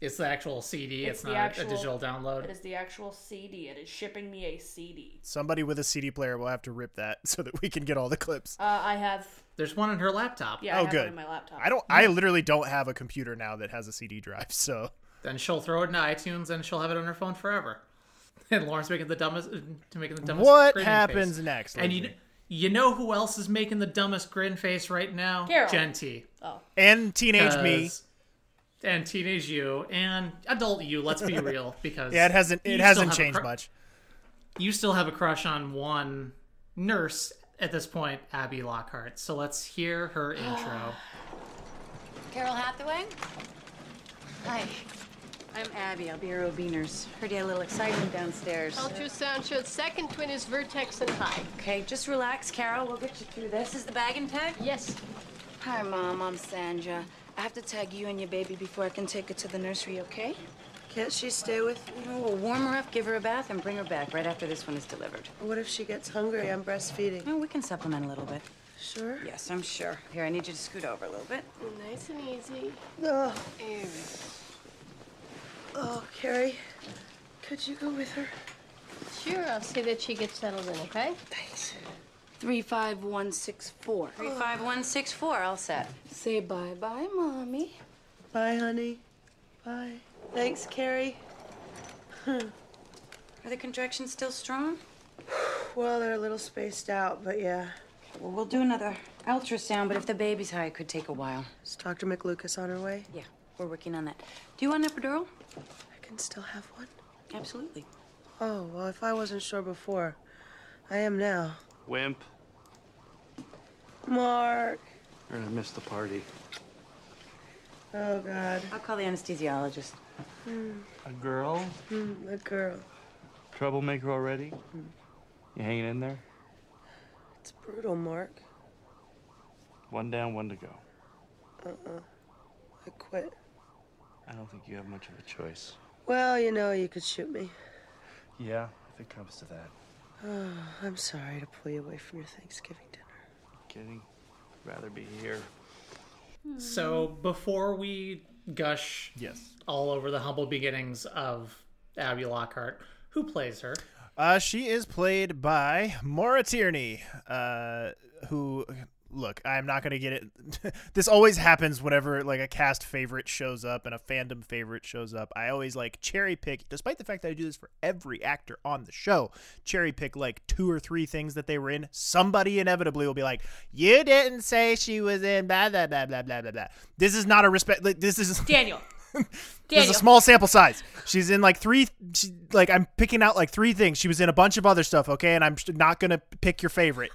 It's the actual CD. It's not a digital download. It is the actual CD. It is shipping me a CD. Somebody with a CD player will have to rip that so that we can get all the clips. I have. There's one on her laptop. Yeah, I have one in my laptop. I don't. I literally don't have a computer now that has a CD drive. So then she'll throw it into iTunes and she'll have it on her phone forever. And Lauren's making the dumbest. What happens face. Next? And you know who else is making the dumbest grin face right now? Carol. Genty. Oh. And teenage me. And teenage you. And adult you, let's be real. Because yeah, it hasn't changed much. You still have a crush on one nurse at this point, Abby Lockhart. So let's hear her intro. Carol Hathaway? Hi. I'm Abby. I'll be her OB nurse. Heard you had a little excitement downstairs. Ultrasound showed second twin is vertex and high. Okay, just relax, Carol. We'll get you through this. Is the bag intact? Yes. Hi, Mom. I'm Sandra. I have to tag you and your baby before I can take her to the nursery, okay? Can't she stay with you? No, we'll warm her up, give her a bath, and bring her back right after this one is delivered. What if she gets hungry? I'm breastfeeding. Well, we can supplement a little bit. Sure? Yes, I'm sure. Here, I need you to scoot over a little bit. Nice and easy. Ugh. Ew. Oh, Carrie, could you go with her? Sure, I'll see that she gets settled in, okay? Thanks. 35164. 35164, all set. Say bye-bye, Mommy. Bye, honey. Bye. Thanks, Carrie. Are the contractions still strong? Well, they're a little spaced out, but yeah. Well, we'll do another ultrasound, but if the baby's high, it could take a while. Is Dr. McLucas on her way? Yeah. We're working on that. Do you want an epidural? I can still have one? Absolutely. Oh, well, if I wasn't sure before, I am now. Wimp. Mark. You're gonna miss the party. Oh, God. I'll call the anesthesiologist. A girl? A girl. Troublemaker already? You hanging in there? It's brutal, Mark. One down, one to go. I quit. I don't think you have much of a choice. Well, you know, you could shoot me. Yeah, if it comes to that. Oh, I'm sorry to pull you away from your Thanksgiving dinner. Kidding. I'd rather be here. So, before we gush all over the humble beginnings of Abby Lockhart, who plays her? She is played by Maura Tierney, who... Look, I'm not going to get it. This always happens whenever like a cast favorite shows up and a fandom favorite shows up. I always like cherry pick, despite the fact that I do this for every actor on the show, cherry pick like 2 or 3 things that they were in. Somebody inevitably will be like, you didn't say she was in blah, blah, blah, blah, blah, blah. This is not a respect. Like, this is Daniel. There's a small sample size. She's in like 3. I'm picking out like 3 things. She was in a bunch of other stuff. Okay. And I'm not going to pick your favorite.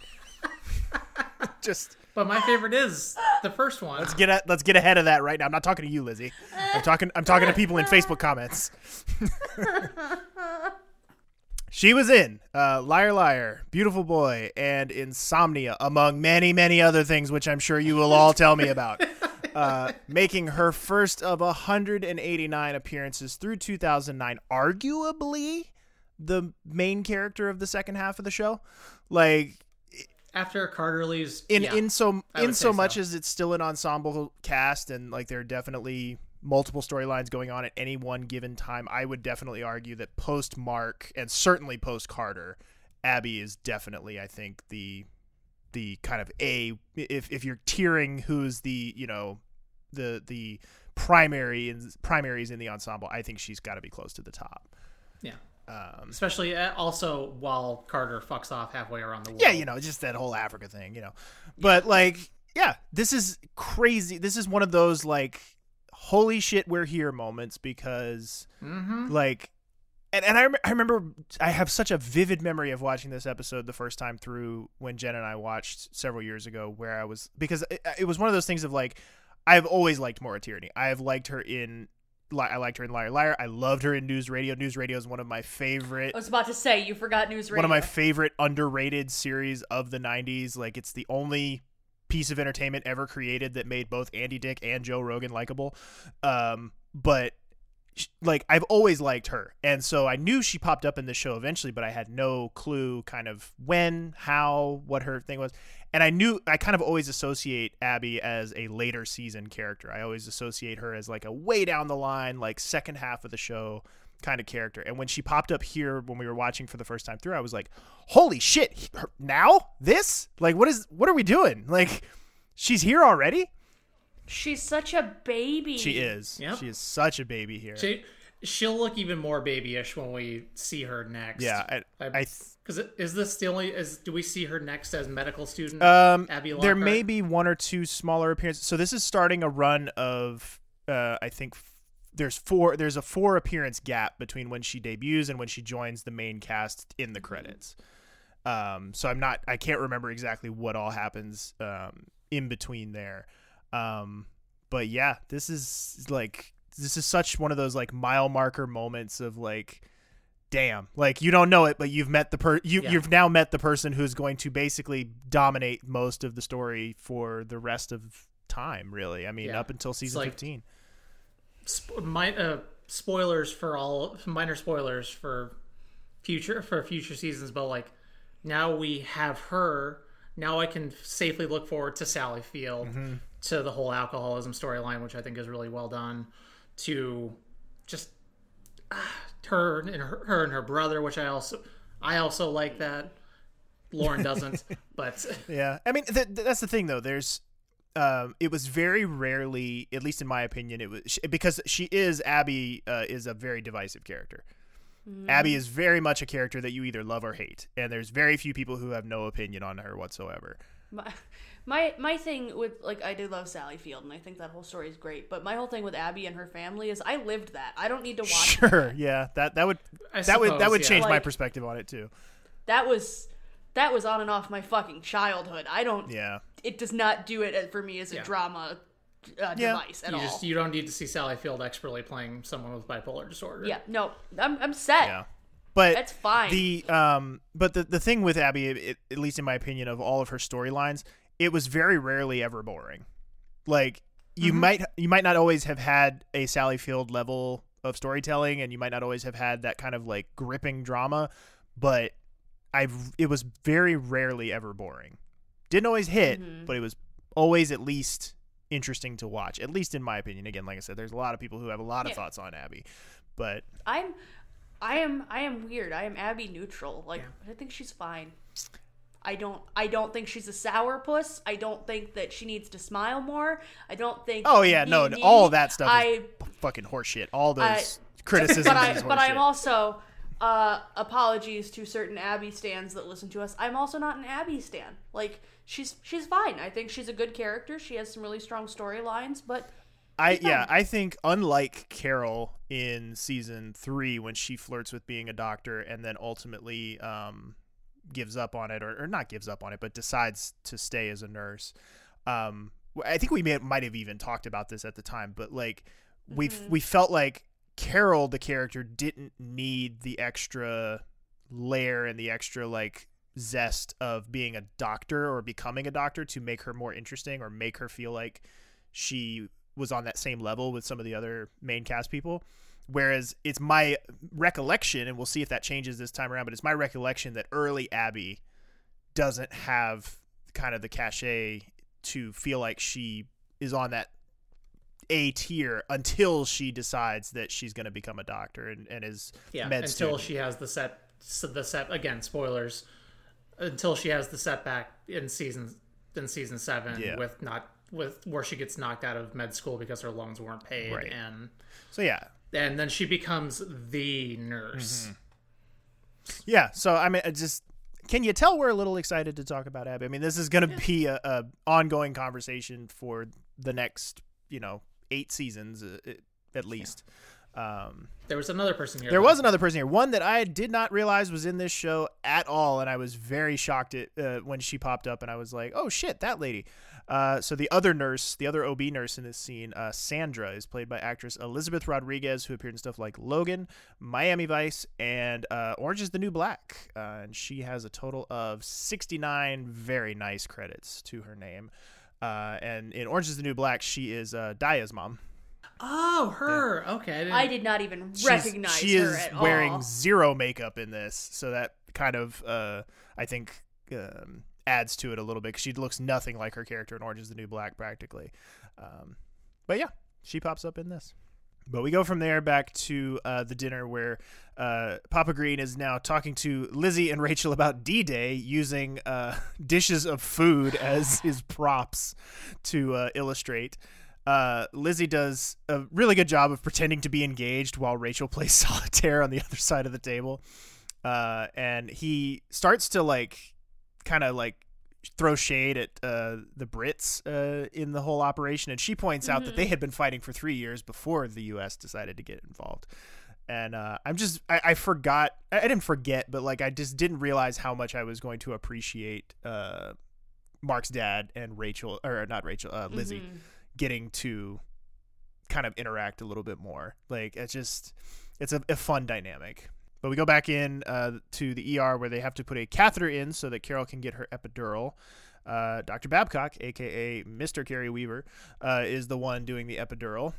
But my favorite is the first one. Let's get ahead of that right now. I'm not talking to you, Lizzie. I'm talking to people in Facebook comments. She was in Liar Liar, Beautiful Boy, and Insomnia, among many, many other things, which I'm sure you will all tell me about. Making her first of 189 appearances through 2009, arguably the main character of the second half of the show. Like, after Carter leaves, in so much as it's still an ensemble cast and like there are definitely multiple storylines going on at any one given time, I would definitely argue that post Mark and certainly post Carter, Abby is definitely, I think, the kind of if you're tiering who's the, you know, the primaries in the ensemble, I think she's got to be close to the top. Yeah. Especially also while Carter fucks off halfway around the world. Yeah, you know, just that whole Africa thing, you know. But, like, yeah, this is crazy. This is one of those, like, holy shit, we're here moments because, like... And I remember I have such a vivid memory of watching this episode the first time through when Jen and I watched several years ago, where I was, because it was one of those things of like, I've always liked Maura Tierney. I liked her in Liar Liar. I loved her in News Radio. News Radio is one of my favorite. I was about to say, you forgot News Radio. One of my favorite underrated series of the 90s. Like, it's the only piece of entertainment ever created that made both Andy Dick and Joe Rogan likable. But like, I've always liked her, and so I knew she popped up in the show eventually, but I had no clue kind of when, how, what her thing was. And I knew I kind of always associate Abby as a later season character. I always associate her as like a way down the line, like second half of the show kind of character. And when she popped up here when we were watching for the first time through, I was like, holy shit, now this, like, what are we doing? Like, she's here already. She's such a baby. She is. Yep. She is such a baby here. She'll look even more babyish when we see her next. Yeah, because is this the only? Do we see her next as medical student? Abby Lockhart? There may be one or two smaller appearances. So this is starting a run of I think there's four. There's a four appearance gap between when she debuts and when she joins the main cast in the credits. So I can't remember exactly what all happens in between there. But yeah, this is such one of those like mile marker moments of like, damn, like you don't know it, but you've met you've now met the person who's going to basically dominate most of the story for the rest of time, really. I mean, up until season 15. Minor spoilers for future seasons, but like now we have her. Now I can safely look forward to Sally Field, to the whole alcoholism storyline, which I think is really well done, to just her and her brother, which I also like that. Lauren doesn't, but yeah, I mean that's the thing though. There's it was very rarely, at least in my opinion, it was because Abby is a very divisive character. Abby is very much a character that you either love or hate, and there's very few people who have no opinion on her whatsoever. My thing with, like, I do love Sally Field, and I think that whole story is great, but my whole thing with Abby and her family is I lived that. I don't need to watch that. Yeah, that would change my perspective on it too. That was on and off my fucking childhood. It does not do it for me as a drama device at all. You don't need to see Sally Field expertly playing someone with bipolar disorder. Yeah, no, I'm set. Yeah, but that's fine. The thing with Abby, at least in my opinion, of all of her storylines, it was very rarely ever boring. Like you might not always have had a Sally Field level of storytelling, and you might not always have had that kind of like gripping drama, but it was very rarely ever boring. Didn't always hit, but it was always at least interesting to watch, at least in my opinion. Again, like I said, there's a lot of people who have a lot of thoughts on Abby, but I am weird. I am Abby neutral. Like, I think she's fine. I don't think she's a sourpuss. I don't think that she needs to smile more. I don't think. Oh yeah, all of that stuff is fucking horseshit. All those criticisms. But I'm also apologies to certain Abby stans that listen to us. I'm also not an Abby stan. Like, she's fine. I think she's a good character. She has some really strong storylines, but I think unlike Carol in season 3 when she flirts with being a doctor and then ultimately gives up on it, or not gives up on it, but decides to stay as a nurse. I think we might have even talked about this at the time, but like we felt like Carol, the character, didn't need the extra layer and the extra like zest of being a doctor or becoming a doctor to make her more interesting or make her feel like she was on that same level with some of the other main cast people. Whereas it's my recollection, and we'll see if that changes this time around, but it's my recollection that early Abby doesn't have kind of the cachet to feel like she is on that A tier until she decides that she's going to become a doctor and is med student. Until she has the set again, spoilers, until she has the setback in season 7 with where she gets knocked out of med school because her loans weren't paid. Right. And so And then she becomes the nurse. Mm-hmm. Yeah, so I mean, just can you tell we're a little excited to talk about Abby? I mean, this is going to be a ongoing conversation for the next, 8 seasons at least. Yeah. There was another person here. There was another person here. One that I did not realize was in this show at all, and I was very shocked when she popped up, and I was like, oh shit, that lady. So the other nurse, the other OB nurse in this scene, Sandra, is played by actress Elizabeth Rodriguez, who appeared in stuff like Logan, Miami Vice, and Orange is the New Black. And she has a total of 69 very nice credits to her name. And in Orange is the New Black, she is Daya's mom. Oh, her. Yeah. Okay. I did not even recognize her at all. She is wearing zero makeup in this. So that kind of, I think... adds to it a little bit, because she looks nothing like her character in Orange is the New Black practically. But yeah, she pops up in this. But we go from there back to the dinner where Papa Green is now talking to Lizzie and Rachel about D-Day, using dishes of food as his props to illustrate. Lizzie does a really good job of pretending to be engaged while Rachel plays solitaire on the other side of the table. And he starts to kind of throw shade at the Brits in the whole operation, and she points out that they had been fighting for 3 years before the U.S. decided to get involved. And I just didn't realize how much I was going to appreciate Mark's dad and Lizzie getting to kind of interact a little bit more. It's a fun dynamic. But we go back in to the ER, where they have to put a catheter in so that Carol can get her epidural. Dr. Babcock, a.k.a. Mr. Carrie Weaver, is the one doing the epidural.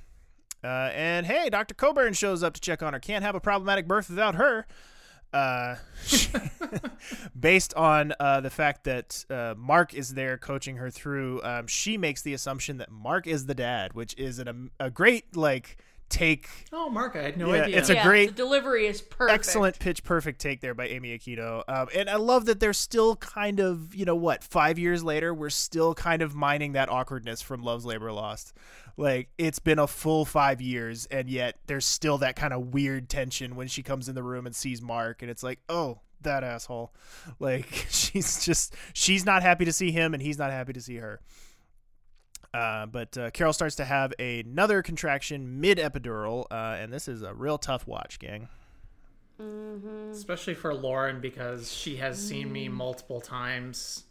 And, hey, Dr. Coburn shows up to check on her. Can't have a problematic birth without her. Based on the fact that Mark is there coaching her through, she makes the assumption that Mark is the dad, which is a great, take. Oh, Mark, I had no idea. It's a great, the delivery is perfect. Excellent pitch perfect take there by Amy Aquino. And I love that they're still kind of, 5 years later, we're still kind of mining that awkwardness from Love's Labor Lost. It's been a full 5 years, and yet there's still that kind of weird tension when she comes in the room and sees Mark, and it's like, oh, that asshole. She's not happy to see him, and he's not happy to see her. But Carol starts to have another contraction mid-epidural, and this is a real tough watch, gang. Mm-hmm. Especially for Lauren, because she has seen me multiple times.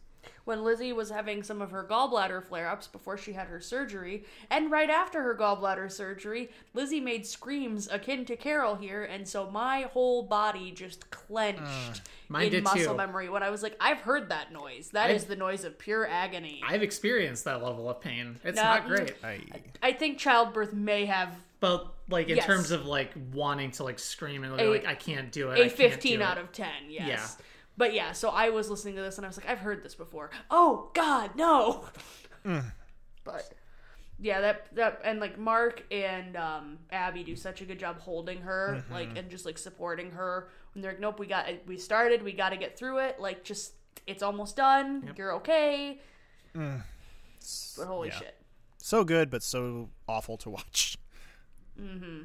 When Lizzie was having some of her gallbladder flare-ups before she had her surgery, and right after her gallbladder surgery, Lizzie made screams akin to Carol here, and so my whole body just clenched in muscle memory when I was like, I've heard that noise. That is the noise of pure agony. I've experienced that level of pain. It's not great. I think childbirth may have... But, in terms of, wanting to, scream and be like, I can't do it. A 15 out of 10, yes. Yeah. But yeah, so I was listening to this and I was like, I've heard this before. Oh God, no! But yeah, that and Mark and Abby do such a good job holding her, and just supporting her. And they're like, nope, we got to get through it. Just it's almost done. Yep. You're okay. But holy shit, so good, but so awful to watch. Mm-hmm.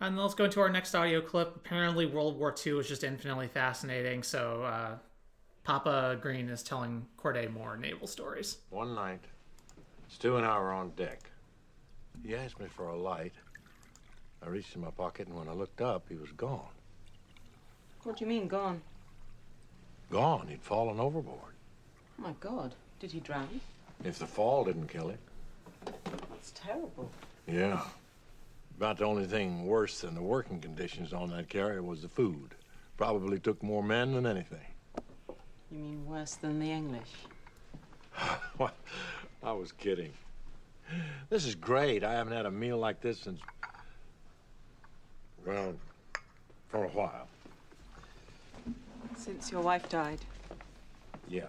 And let's go into our next audio clip. Apparently World War II is just infinitely fascinating, so Papa Green is telling Corday more naval stories. One night, Stu and I were on deck. He asked me for a light. I reached in my pocket, and when I looked up, he was gone. What do you mean, gone? Gone. He'd fallen overboard. Oh, my God. Did he drown? If the fall didn't kill him. That's terrible. Yeah. About the only thing worse than the working conditions on that carrier was the food. Probably took more men than anything. You mean worse than the English? I was kidding. This is great. I haven't had a meal like this since... well, for a while. Since your wife died? Yeah.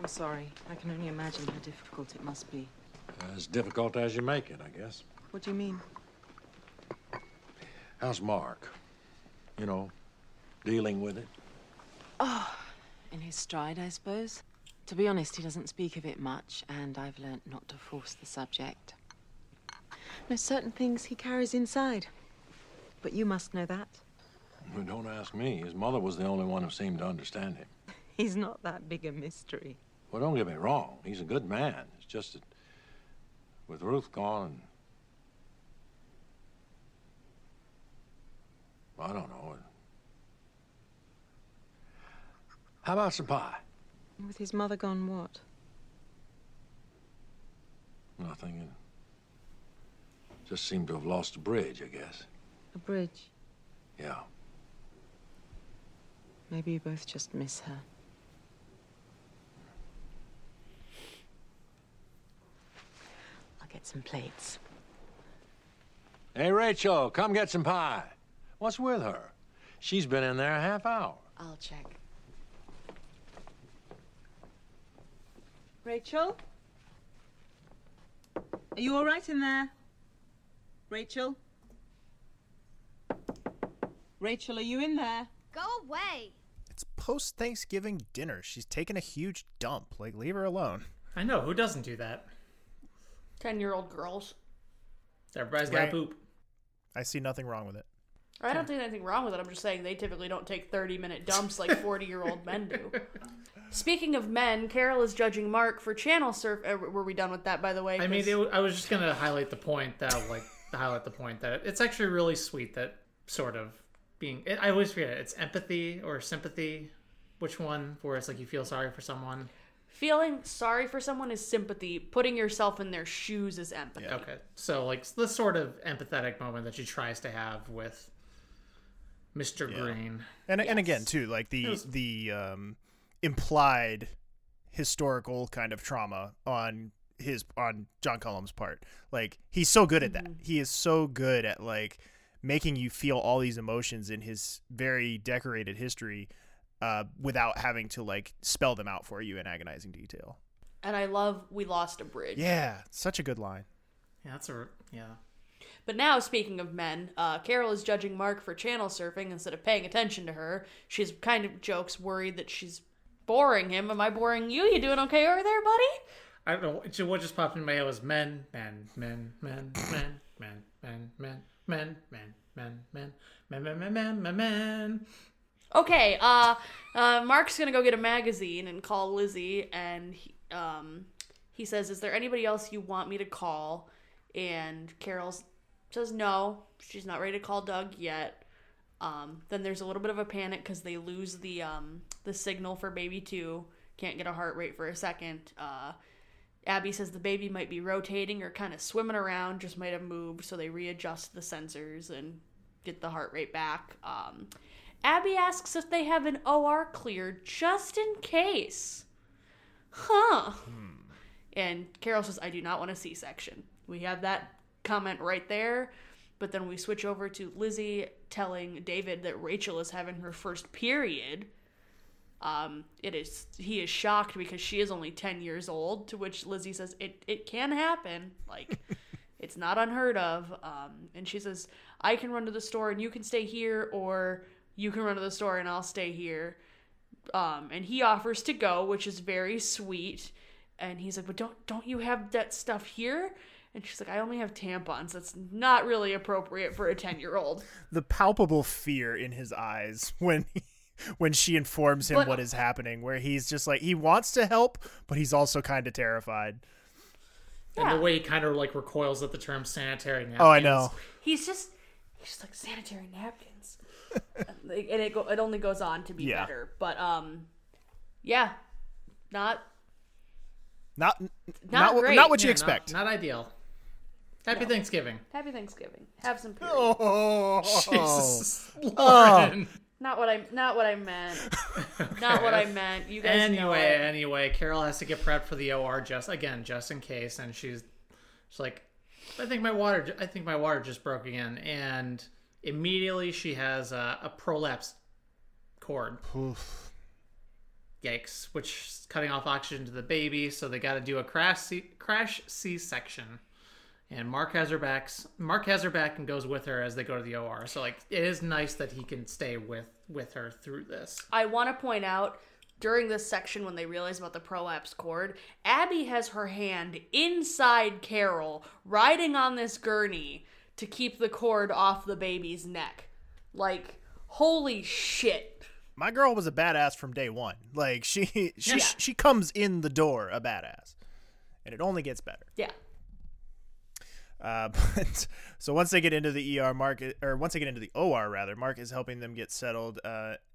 I'm sorry. I can only imagine how difficult it must be. As difficult as you make it, I guess. What do you mean? How's Mark? Dealing with it? Oh, in his stride, I suppose. To be honest, he doesn't speak of it much, and I've learnt not to force the subject. There's certain things he carries inside. but you must know that. Well, don't ask me. His mother was the only one who seemed to understand him. He's not that big a mystery. Well, don't get me wrong. He's a good man. It's just that with Ruth gone, I don't know. How about some pie? With his mother gone, what? Nothing. It just seemed to have lost a bridge, I guess. A bridge? Yeah. Maybe you both just miss her. I'll get some plates. Hey, Rachel, come get some pie. What's with her? She's been in there a half hour. I'll check. Rachel? Are you all right in there? Rachel? Rachel, are you in there? Go away! It's post-Thanksgiving dinner. She's taken a huge dump. Like, leave her alone. I know. Who doesn't do that? 10-year-old girls. Everybody's gotta poop. I see nothing wrong with it. I don't think there's anything wrong with it. I'm just saying they typically don't take 30-minute dumps like 40-year-old men do. Speaking of men, Carol is judging Mark for channel surf. Were we done with that, by the way? I mean, I was just going to highlight the point that, it's actually really sweet that sort of being... I always forget it. It's empathy or sympathy. Which one? Where it's like you feel sorry for someone. Feeling sorry for someone is sympathy. Putting yourself in their shoes is empathy. Yeah. Okay. So, like, the sort of empathetic moment that she tries to have with... Mr. Green. And again, too, like the implied historical kind of trauma on John Cullum's part. Like, he's so good at that. He is so good at, like, making you feel all these emotions in his very decorated history without having to, like, spell them out for you in agonizing detail. And I love "We lost a bridge." Yeah, such a good line. Yeah, But now, speaking of men, Carol is judging Mark for channel surfing instead of paying attention to her. She's kind of worried that she's boring him. Am I boring you? You doing okay over there, buddy? I don't know. What just popped in my head was men. Okay, Mark's gonna go get a magazine and call Lizzie, and he says, "Is there anybody else you want me to call?" And Carol says no, she's not ready to call Doug yet. Then there's a little bit of a panic because they lose the signal for baby 2. Can't get a heart rate for a second. Abby says the baby might be rotating or kind of swimming around, just might have moved, so they readjust the sensors and get the heart rate back. Abby asks if they have an OR cleared just in case. And Carol says, "I do not want a C-section." We have that comment right there, but then we switch over to Lizzie telling David that Rachel is having her first period. He is shocked because she is only 10 years old, to which Lizzie says, it can happen. Like, it's not unheard of. And she says, "I can run to the store and you can stay here, or you can run to the store and I'll stay here." And he offers to go, which is very sweet. And he's like, "But don't you have that stuff here?" And she's like, "I only have tampons. That's not really appropriate for a 10-year-old." The palpable fear in his eyes when she informs him what is happening, where he's just like, he wants to help, but he's also kind of terrified. Yeah. And the way he kind of, like, recoils at the term sanitary napkins. Oh, I know. He's just like, sanitary napkins. And it only goes on to be better. But, Not what you expect. Not ideal. Happy Thanksgiving. Happy Thanksgiving. Have some period. Oh, Jesus, Lauren. Not what I meant. Okay. Not what I meant. You guys. Anyway, Carol has to get prepped for the OR just in case, and she's like, I think my water just broke again, and immediately she has a prolapsed cord. Oof. Yikes! Which is cutting off oxygen to the baby, so they got to do a crash C-section. And Mark has her back and goes with her as they go to the OR. So, like, it is nice that he can stay with her through this. I want to point out during this section when they realize about the prolapsed cord, Abby has her hand inside Carol, riding on this gurney to keep the cord off the baby's neck. Like, holy shit. My girl was a badass from day one. Like, she comes in the door a badass. And it only gets better. Yeah. But so once they get into the ER, once they get into the OR, Mark is helping them get settled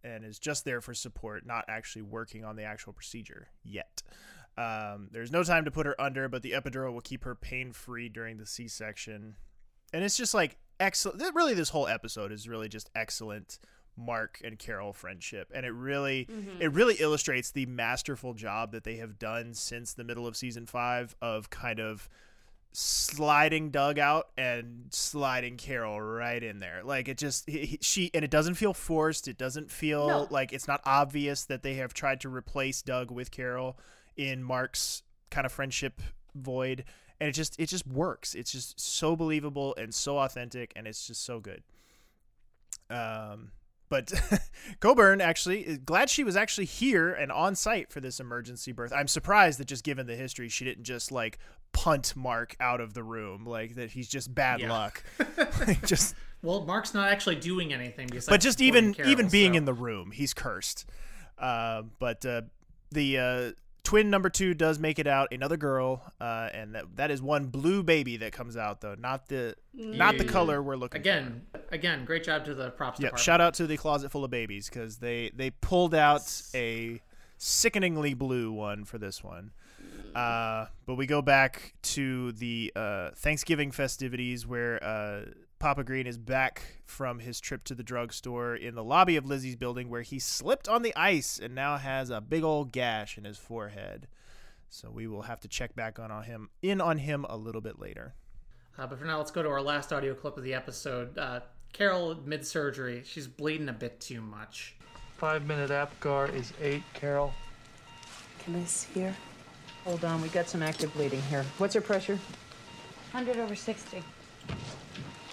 and is just there for support, not actually working on the actual procedure yet. There's no time to put her under, but the epidural will keep her pain-free during the C-section. And it's just like excellent. Really, this whole episode is really just excellent Mark and Carol friendship, and it really illustrates the masterful job that they have done since the middle of season 5 of kind of sliding Doug out and sliding Carol right in there. Like, it just she and it doesn't feel forced. It doesn't feel like it's not obvious that they have tried to replace Doug with Carol in Mark's kind of friendship void, and it just works. It's just so believable and so authentic, and it's just so good. But Coburn actually is glad she was actually here and on site for this emergency birth. I'm surprised that just given the history, she didn't just like punt Mark out of the room, like that he's just bad luck. Like, just well, Mark's not actually doing anything. But just even being in the room, he's cursed. But the twin number 2 does make it out, another girl, and that is one blue baby that comes out, though not the color we're looking for. Again, great job to the props department. Shout out to the closet full of babies, because they pulled out a sickeningly blue one for this one. But we go back to the Thanksgiving festivities where Papa Green is back from his trip to the drugstore in the lobby of Lizzie's building, where he slipped on the ice and now has a big old gash in his forehead. So we will have to check back on him a little bit later. But for now, let's go to our last audio clip of the episode. Carol, mid-surgery, she's bleeding a bit too much. 5-minute Apgar is 8, Carol. Can I see her? Hold on, we got some active bleeding here. What's her pressure? 100 over 60.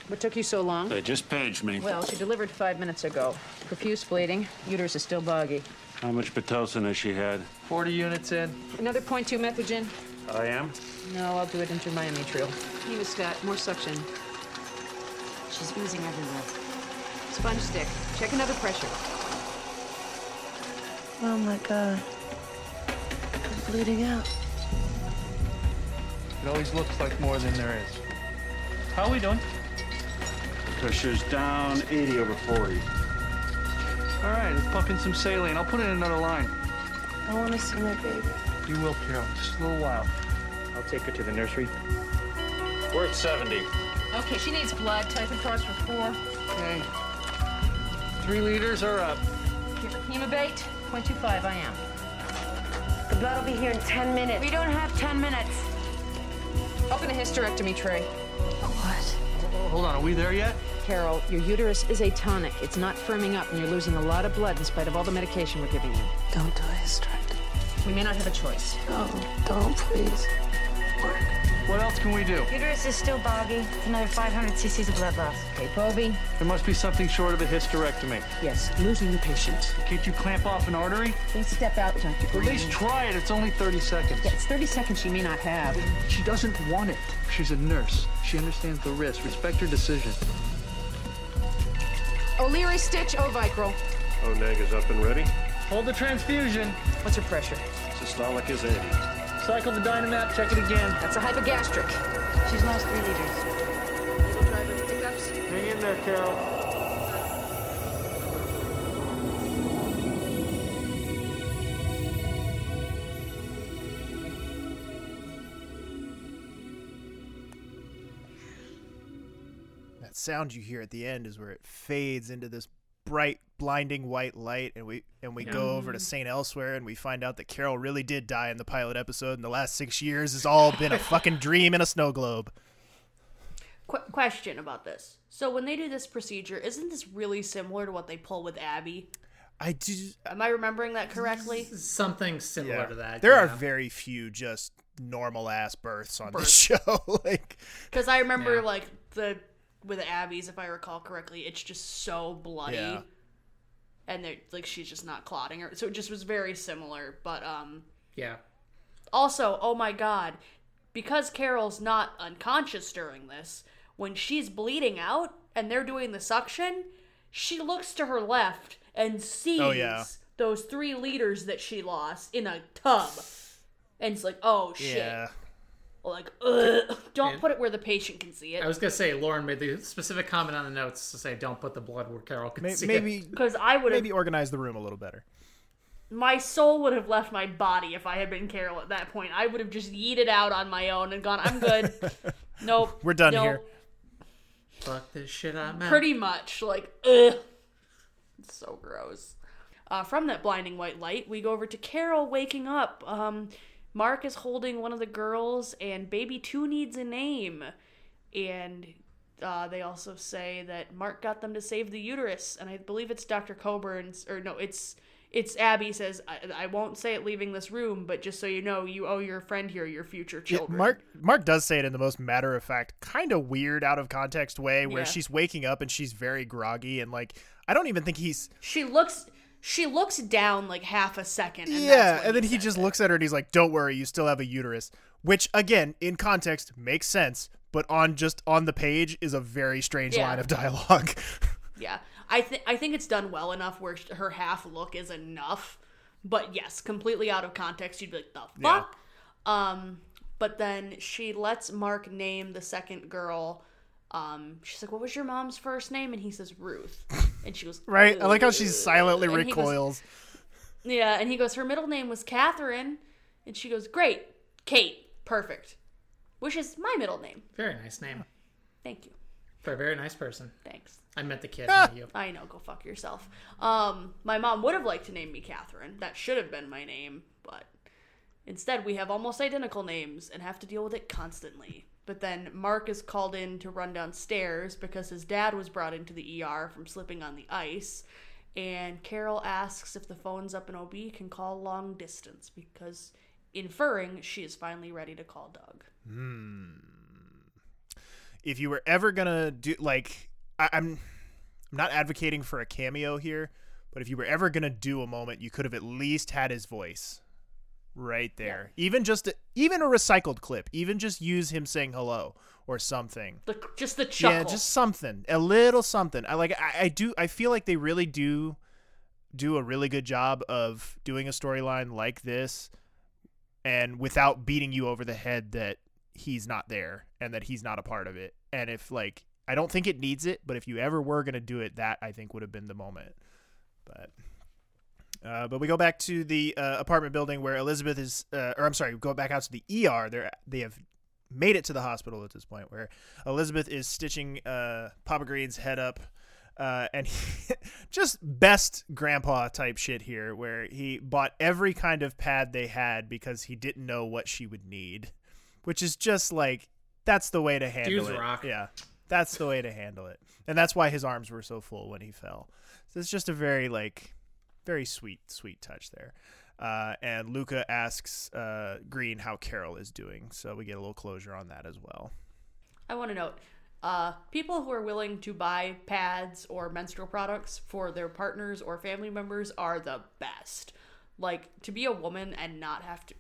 What took you so long? They just paged me. Well, she delivered 5 minutes ago. Profuse bleeding. Uterus is still boggy. How much Pitocin has she had? 40 units in. Another 0.2 methogen. I am? No, I'll do it intramyometrial. Hemostat, more suction. She's oozing everywhere. Sponge stick. Check another pressure. Oh, my God. I'm bleeding out. It always looks like more than there is. How are we doing? Pressure's down 80 over 40. All right, let's pump in some saline. I'll put in another line. I want to see my baby. You will, Carol. Just a little while. I'll take her to the nursery. We're at 70. Okay, she needs blood. Type and cross for 4. Okay. 3 liters are up. Give her Hemabate. 0.25, I am. The blood will be here in 10 minutes. We don't have 10 minutes. Open a hysterectomy tray. What? Hold on, are we there yet? Carol, your uterus is atonic. It's not firming up, and you're losing a lot of blood in spite of all the medication we're giving you. Don't do a hysterectomy. We may not have a choice. No, don't, please. Work. What else can we do? Uterus is still boggy. It's another 500 cc's of blood loss. Okay, Bobby. There must be something short of a hysterectomy. Yes, losing the patient. Can't you clamp off an artery? Please step out, Dr. Green. At least try it. It's only 30 seconds. Yeah, it's 30 seconds she may not have. She doesn't want it. She's a nurse. She understands the risk. Respect her decision. O'Leary stitch, Ovicryl. O-neg is up and ready. Hold the transfusion. What's her pressure? Systolic is 80. Cycle the Dynamap, check it again. That's a hypogastric. She's lost 3 liters. Diesel driver pickups. Hang in there, Carol. That sound you hear at the end is where it fades into this bright, blinding white light, and we go over to St. Elsewhere, and we find out that Carol really did die in the pilot episode, and the last 6 years has all been a fucking dream in a snow globe. Question about this. So when they do this procedure, isn't this really similar to what they pull with Abby? Am I remembering that correctly? Something similar to that. There are very few just normal-ass births on this show. Like, because I remember, with Abby's, if I recall correctly, it's just so bloody. Yeah. And they're like, she's just not clotting her. So it just was very similar. But, yeah. Also, oh my God, because Carol's not unconscious during this, when she's bleeding out and they're doing the suction, she looks to her left and sees those 3 liters that she lost in a tub. And it's like, oh, shit. Yeah. Like, ugh. Don't put it where the patient can see it. I was going to say, Lauren made the specific comment on the notes to say, don't put the blood where Carol can see it. Because I would maybe organize the room a little better. My soul would have left my body if I had been Carol at that point. I would have just yeeted out on my own and gone, I'm good. Nope. We're done here. Fuck this shit, I'm out. Pretty much. Like, ugh. It's so gross. From that blinding white light, we go over to Carol waking up. Mark is holding one of the girls, and Baby 2 needs a name. And they also say that Mark got them to save the uterus. And I believe it's Dr. Coburn's, or no, it's Abby says, I won't say it leaving this room, but just so you know, you owe your friend here your future children. Yeah, Mark does say it in the most matter-of-fact, kind of weird, out-of-context way, where she's waking up and she's very groggy, and, like, I don't even think he's... She looks down, like, half a second. And that's and then he just looks at her and he's like, don't worry, you still have a uterus. Which, again, in context, makes sense, but on the page is a very strange line of dialogue. Yeah. I think it's done well enough where her half look is enough, but yes, completely out of context, you'd be like, the fuck? Yeah. But then she lets Mark name the second girl. She's like, what was your mom's first name? And he says, Ruth. And she goes, right? I like how she silently recoils. And he goes, her middle name was Catherine. And she goes, great. Kate. Perfect. Which is my middle name. Very nice name. Thank you. For a very nice person. Thanks. I met the kid, not you. I know, go fuck yourself. My mom would have liked to name me Catherine. That should have been my name, but instead we have almost identical names and have to deal with it constantly. But then Mark is called in to run downstairs because his dad was brought into the ER from slipping on the ice. And Carol asks if the phones up in OB can call long distance because, inferring, she is finally ready to call Doug. If you were ever going to do, like, I'm not advocating for a cameo here, but if you were ever going to do a moment, you could have at least had his voice right there. Yeah. Even a recycled clip. Even just use him saying hello or something. Just the chuckle. Yeah, just something. A little something. I feel like they really do a really good job of doing a storyline like this and without beating you over the head that he's not there and that he's not a part of it. And if, like, I don't think it needs it, but if you ever were going to do it, that I think would have been the moment. But we go back to the apartment building where Elizabeth is, we go back out to the ER. They have made it to the hospital at this point where Elizabeth is stitching Papa Green's head up. And just best grandpa type shit here where he bought every kind of pad they had because he didn't know what she would need. Which is just like, that's the way to handle it. Dude's rock. Yeah, that's the way to handle it. And that's why his arms were so full when he fell. So it's just a very, like, very sweet, sweet touch there. And Luca asks Green how Carol is doing. So we get a little closure on that as well. I want to note, people who are willing to buy pads or menstrual products for their partners or family members are the best. Like, to be a woman and not have to...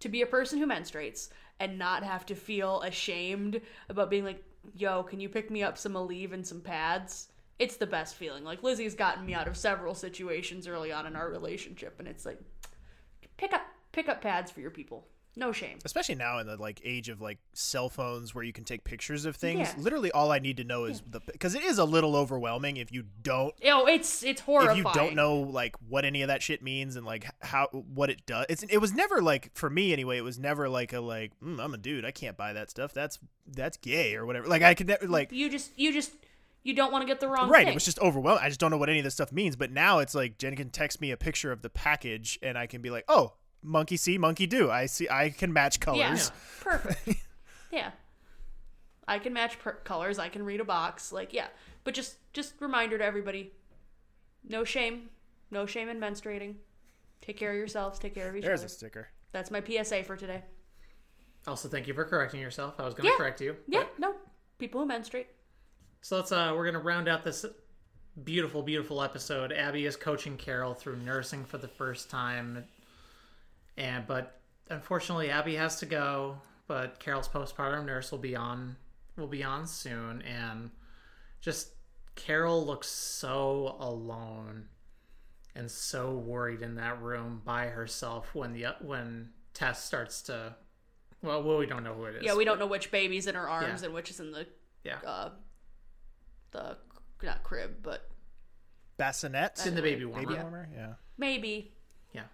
to be a person who menstruates and not have to feel ashamed about being like, yo, can you pick me up some Aleve and some pads? It's the best feeling. Like, Lizzie's gotten me out of several situations early on in our relationship, and it's like, pick up pads for your people. No shame. Especially now in the, like, age of, like, cell phones where you can take pictures of things. Yeah. Literally all I need to know is because it is a little overwhelming if you don't. Oh, it's horrifying. If you don't know, like, what any of that shit means and, like, what it does. It was never, like, for me anyway, it was never, like, I'm a dude. I can't buy that stuff. That's gay or whatever. Like, I could never, like. You just. You don't want to get the wrong thing. Right, it was just overwhelming. I just don't know what any of this stuff means. But now it's like, Jen can text me a picture of the package and I can be like, oh. Monkey see, monkey do. I see. I can match colors. Yeah, perfect. Yeah, I can match colors. I can read a box. Like, yeah. But just reminder to everybody: no shame in menstruating. Take care of yourselves. Take care of each other. There's a sticker. That's my PSA for today. Also, thank you for correcting yourself. I was going to correct you. Yeah. No. People who menstruate. So let's. We're going to round out this beautiful, beautiful episode. Abby is coaching Carol through nursing for the first time. But unfortunately, Abby has to go, but Carol's postpartum nurse will be on will be on soon, and just Carol looks so alone and so worried in that room by herself when Tess starts to, well, we don't know who it is. Yeah, we don't know which baby's in her arms and which is in the not crib, but bassinet. It's in the baby warmer. Baby warmer, yeah. Maybe. Yeah.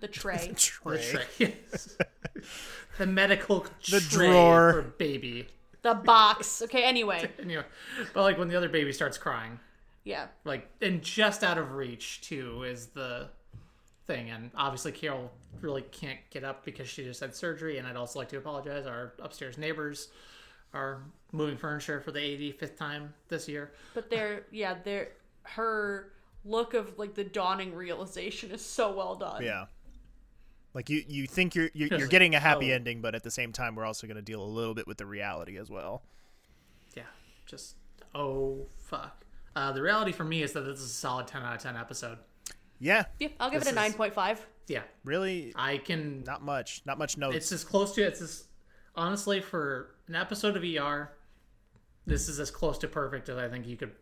The tray. The tray. Yes. The medical tray drawer for baby. The box. Okay, anyway. But like when the other baby starts crying. Yeah. Like, and just out of reach too is the thing, and obviously Carol really can't get up because she just had surgery. And I'd also like to apologize. Our upstairs neighbors are moving furniture for the 85th time this year. But her look of like the dawning realization is so well done. Yeah, like you think you're getting a happy ending, but at the same time we're also going to deal a little bit with the reality as well. Yeah, just oh fuck. The reality for me is that this is a solid 10 out of 10 episode. Yeah, I'll give it a 9.5. Yeah, really, I can not much notes. It's as close to it. It's as, honestly, for an episode of ER, this is as close to perfect as I think you could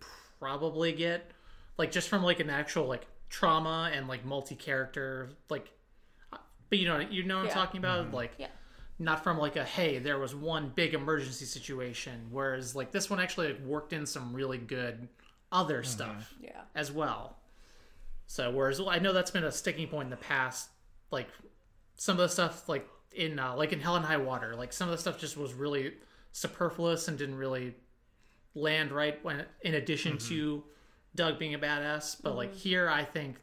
probably get. Like just from like an actual like trauma and like multi-character like, but you know what I'm talking about. Mm-hmm. Like, not from like a hey, there was one big emergency situation. Whereas like this one actually like, worked in some really good other stuff as well. So, whereas I know that's been a sticking point in the past, like some of the stuff like in Hell and High Water, like some of the stuff just was really superfluous and didn't really land right when, in addition to Doug being a badass. But like here, I think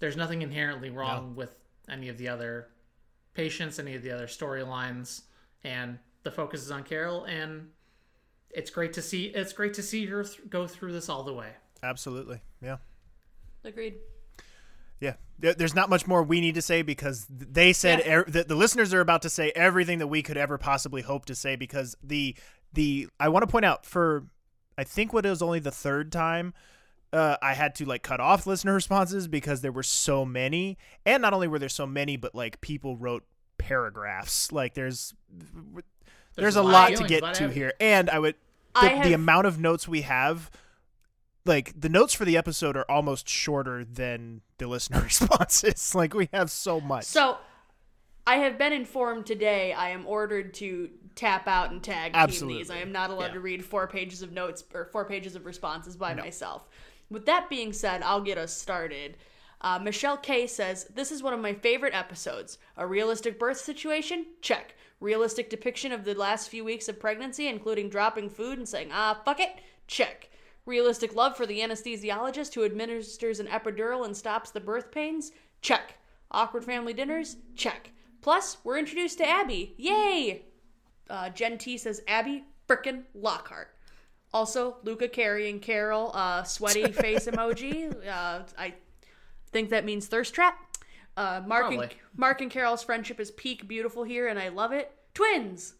there's nothing inherently wrong with any of the other patients, any of the other storylines, and the focus is on Carol, and it's great to see. It's great to see her go through this all the way. Absolutely. Yeah. Agreed. Yeah, there's not much more we need to say because they said the listeners are about to say everything that we could ever possibly hope to say, because the I want to point out, for I think what it was only the third time I had to like cut off listener responses because there were so many, and not only were there so many, but like people wrote paragraphs. Like there's a lot to get to here, and I would the amount of notes we have. Like the notes for the episode are almost shorter than the listener responses. Like we have so much. So I have been informed today I am ordered to tap out and tag team these. I am not allowed to read 4 pages of notes or 4 pages of responses by myself. With that being said, I'll get us started. Michelle K says, this is one of my favorite episodes. A realistic birth situation? Check. Realistic depiction of the last few weeks of pregnancy, including dropping food and saying, ah, fuck it? Check. Realistic love for the anesthesiologist who administers an epidural and stops the birth pains? Check. Awkward family dinners? Check. Plus, we're introduced to Abby. Yay! Jen T says, Abby frickin' Lockhart. Also, Luca carrying Carol, sweaty face emoji. I think that means thirst trap. Mark and Carol's friendship is peak beautiful here, and I love it. Twins.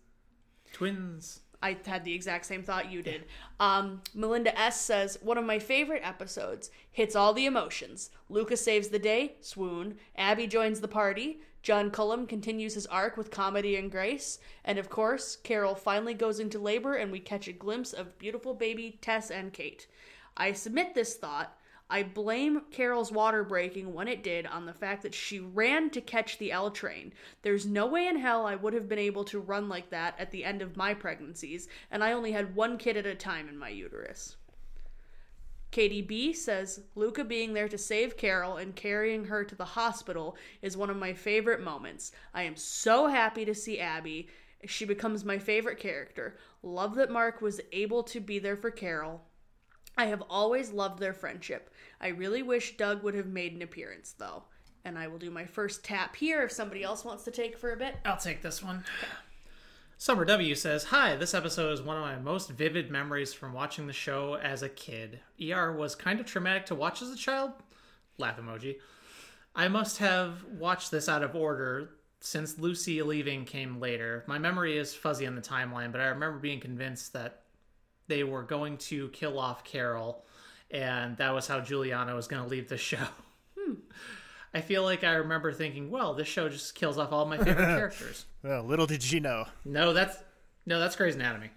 I had the exact same thought you did. Melinda S. says, one of my favorite episodes. Hits all the emotions. Luca saves the day. Swoon. Abby joins the party. John Cullum continues his arc with comedy and grace. And of course, Carol finally goes into labor and we catch a glimpse of beautiful baby Tess and Kate. I submit this thought. I blame Carol's water breaking when it did on the fact that she ran to catch the L train. There's no way in hell I would have been able to run like that at the end of my pregnancies, and I only had one kid at a time in my uterus. Katie B says, Luca being there to save Carol and carrying her to the hospital is one of my favorite moments. I am so happy to see Abby. She becomes my favorite character. Love that Mark was able to be there for Carol. I have always loved their friendship. I really wish Doug would have made an appearance, though. And I will do my first tap here if somebody else wants to take for a bit. I'll take this one. Okay. Summer W says, hi, this episode is one of my most vivid memories from watching the show as a kid. ER was kind of traumatic to watch as a child. Laugh emoji. I must have watched this out of order since Lucy leaving came later. My memory is fuzzy on the timeline, but I remember being convinced that they were going to kill off Carol, and that was how Juliana was going to leave the show. I feel like I remember thinking, well, this show just kills off all my favorite characters. Well, little did you know. No, that's No, that's Grey's Anatomy.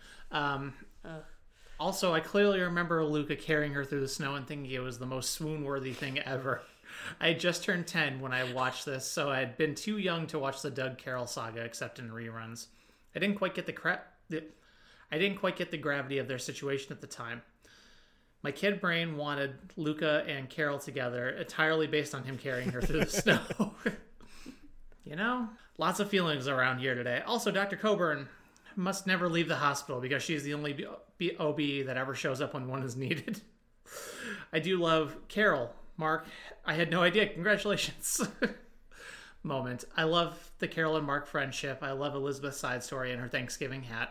Also, I clearly remember Luca carrying her through the snow and thinking it was the most swoon-worthy thing ever. I had just turned 10 when I watched this, so I had been too young to watch the Doug Carroll saga except in reruns. I didn't quite get the gravity of their situation at the time. My kid brain wanted Luca and Carol together entirely based on him carrying her through the snow. You know, lots of feelings around here today. Also, Dr. Coburn must never leave the hospital because she's the only OB that ever shows up when one is needed. I do love Carol. Mark, I had no idea. Congratulations. Moment. I love the Carol and Mark friendship. I love Elizabeth's side story and her Thanksgiving hat.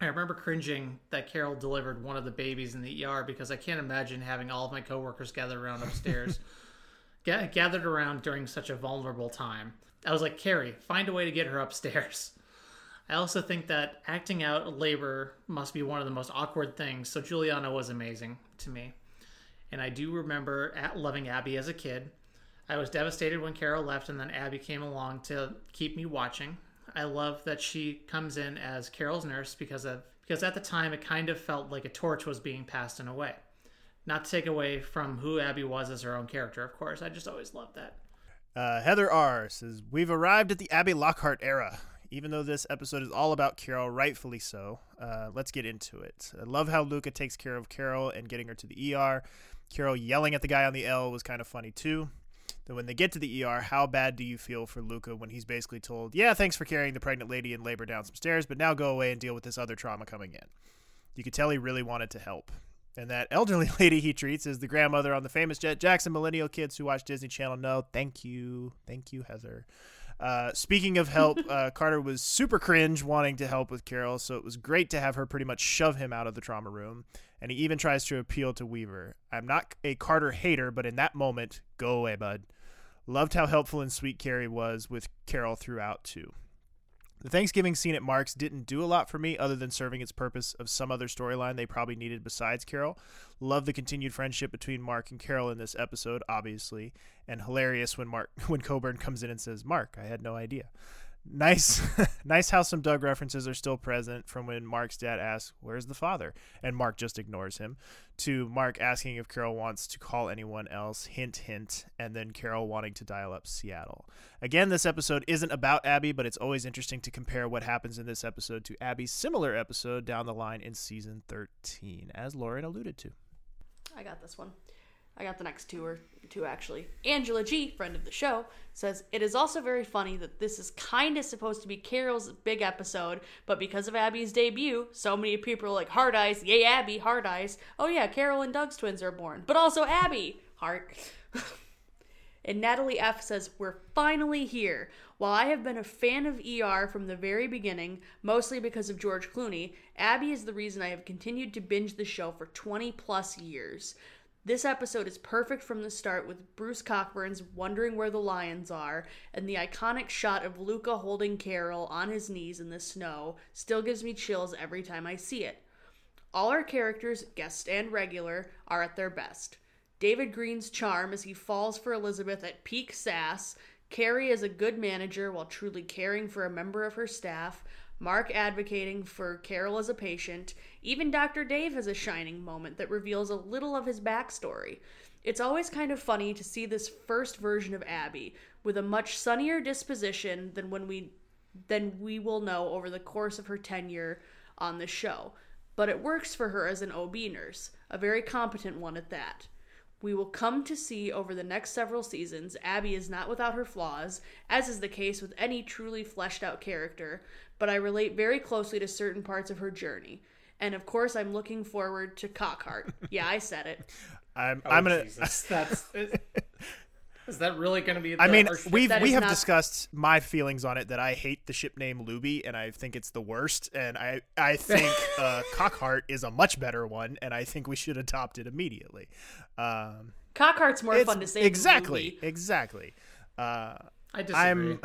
I remember cringing that Carol delivered one of the babies in the ER because I can't imagine having all of my coworkers gathered around during such a vulnerable time. I was like, Carrie, find a way to get her upstairs. I also think that acting out labor must be one of the most awkward things, so Juliana was amazing to me. And I do remember loving Abby as a kid. I was devastated when Carol left, and then Abby came along to keep me watching. I love that she comes in as Carol's nurse because at the time it kind of felt like a torch was being passed in a way. Not to take away from who Abby was as her own character, of course. I just always loved that. Heather R. says, we've arrived at the Abby Lockhart era. Even though this episode is all about Carol, rightfully so, let's get into it. I love how Luca takes care of Carol and getting her to the ER. Carol yelling at the guy on the L was kind of funny too. Then when they get to the ER, how bad do you feel for Luca when he's basically told, yeah, thanks for carrying the pregnant lady in labor down some stairs, but now go away and deal with this other trauma coming in. You could tell he really wanted to help. And that elderly lady he treats is the grandmother on the famous Jett Jackson. Millennial kids who watch Disney Channel know. Thank you. Thank you, Heather. Speaking of help, Carter was super cringe wanting to help with Carol, so it was great to have her pretty much shove him out of the trauma room. And he even tries to appeal to Weaver. I'm not a Carter hater, but in that moment, go away, bud. Loved how helpful and sweet Carrie was with Carol throughout, too. The Thanksgiving scene at Mark's didn't do a lot for me other than serving its purpose of some other storyline they probably needed besides Carol. Love the continued friendship between Mark and Carol in this episode, obviously, and hilarious when Coburn comes in and says, Mark, I had no idea. Nice how some Doug references are still present from when Mark's dad asks, where's the father? And Mark just ignores him, to Mark asking if Carol wants to call anyone else, hint, hint, and then Carol wanting to dial up Seattle. Again, this episode isn't about Abby, but it's always interesting to compare what happens in this episode to Abby's similar episode down the line in season 13, as Lauren alluded to. I got this one. I got the next two actually. Angela G, friend of the show, says, it is also very funny that this is kind of supposed to be Carol's big episode, but because of Abby's debut, so many people are like, hard eyes, yay Abby, hard eyes. Oh yeah, Carol and Doug's twins are born, but also Abby, heart. And Natalie F says, we're finally here. While I have been a fan of ER from the very beginning, mostly because of George Clooney, Abby is the reason I have continued to binge the show for 20 plus years. This episode is perfect from the start with Bruce Cockburn's Wondering Where the Lions Are, and the iconic shot of Luca holding Carol on his knees in the snow still gives me chills every time I see it. All our characters, guest and regular, are at their best. David Green's charm as he falls for Elizabeth at peak sass, Carrie is a good manager while truly caring for a member of her staff, Mark advocating for Carol as a patient. Even Dr. Dave has a shining moment that reveals a little of his backstory. It's always kind of funny to see this first version of Abby with a much sunnier disposition than we will know over the course of her tenure on the show. But it works for her as an OB nurse, a very competent one at that. We will come to see over the next several seasons, Abby is not without her flaws, as is the case with any truly fleshed out character, but I relate very closely to certain parts of her journey. And of course, I'm looking forward to Cockhart. Yeah, I said it. I'm gonna. Jesus. Is that really gonna be? I mean, we have discussed my feelings on it. That I hate the ship name Luby, and I think it's the worst. And I think Cockhart is a much better one, and I think we should adopt it immediately. Cockhart's more fun to say. Exactly. I disagree.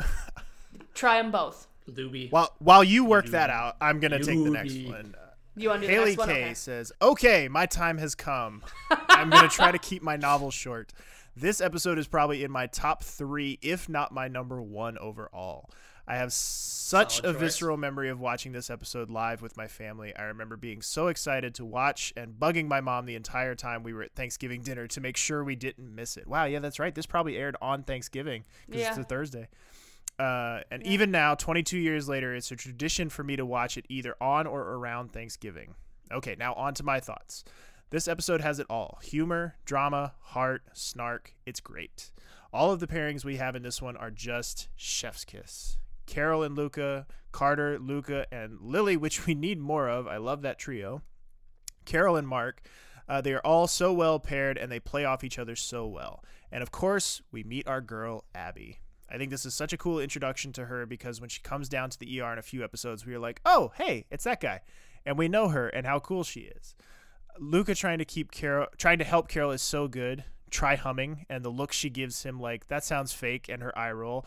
Try them both. Luby. While you work Luby. That out, I'm going to take the next one. You want to do the next one? Haley K says, okay, my time has come. I'm going to try to keep my novel short. This episode is probably in my top 3, if not my number 1 overall. I have such a visceral memory of watching this episode live with my family. I remember being so excited to watch and bugging my mom the entire time we were at Thanksgiving dinner to make sure we didn't miss it. Wow, yeah, that's right. This probably aired on Thanksgiving because it's a Thursday. And even now, 22 years later, it's a tradition for me to watch it either on or around Thanksgiving. Okay, now on to my thoughts. This episode has it all. Humor, drama, heart, snark. It's great. All of the pairings we have in this one are just chef's kiss. Carol and Luca, Carter, Luca, and Lily, which we need more of. I love that trio. Carol and Mark, they are all so well paired and they play off each other so well. And of course, we meet our girl, Abby. I think this is such a cool introduction to her because when she comes down to the ER in a few episodes, we are like, oh, hey, it's that guy. And we know her and how cool she is. Luca trying to help Carol is so good. Try humming, and the look she gives him like that sounds fake, and her eye roll.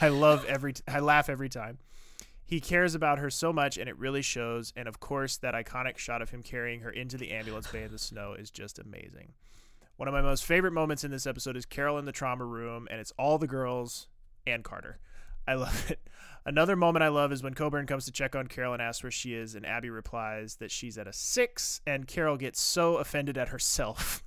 I laugh every time. He cares about her so much, and it really shows. And of course, that iconic shot of him carrying her into the ambulance bay in the snow is just amazing. One of my most favorite moments in this episode is Carol in the trauma room, and it's all the girls and Carter. I love it. Another moment I love is when Coburn comes to check on Carol and asks where she is, and Abby replies that she's at a 6, and Carol gets so offended at herself.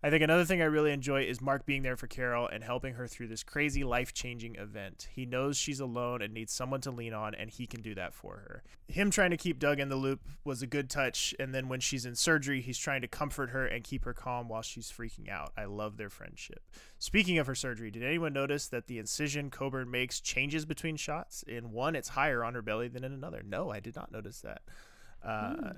I think another thing I really enjoy is Mark being there for Carol and helping her through this crazy life-changing event. He knows she's alone and needs someone to lean on, and he can do that for her. Him trying to keep Doug in the loop was a good touch, and then when she's in surgery, he's trying to comfort her and keep her calm while she's freaking out. I love their friendship. Speaking of her surgery, did anyone notice that the incision Coburn makes changes between shots? In one, it's higher on her belly than in another. No, I did not notice that.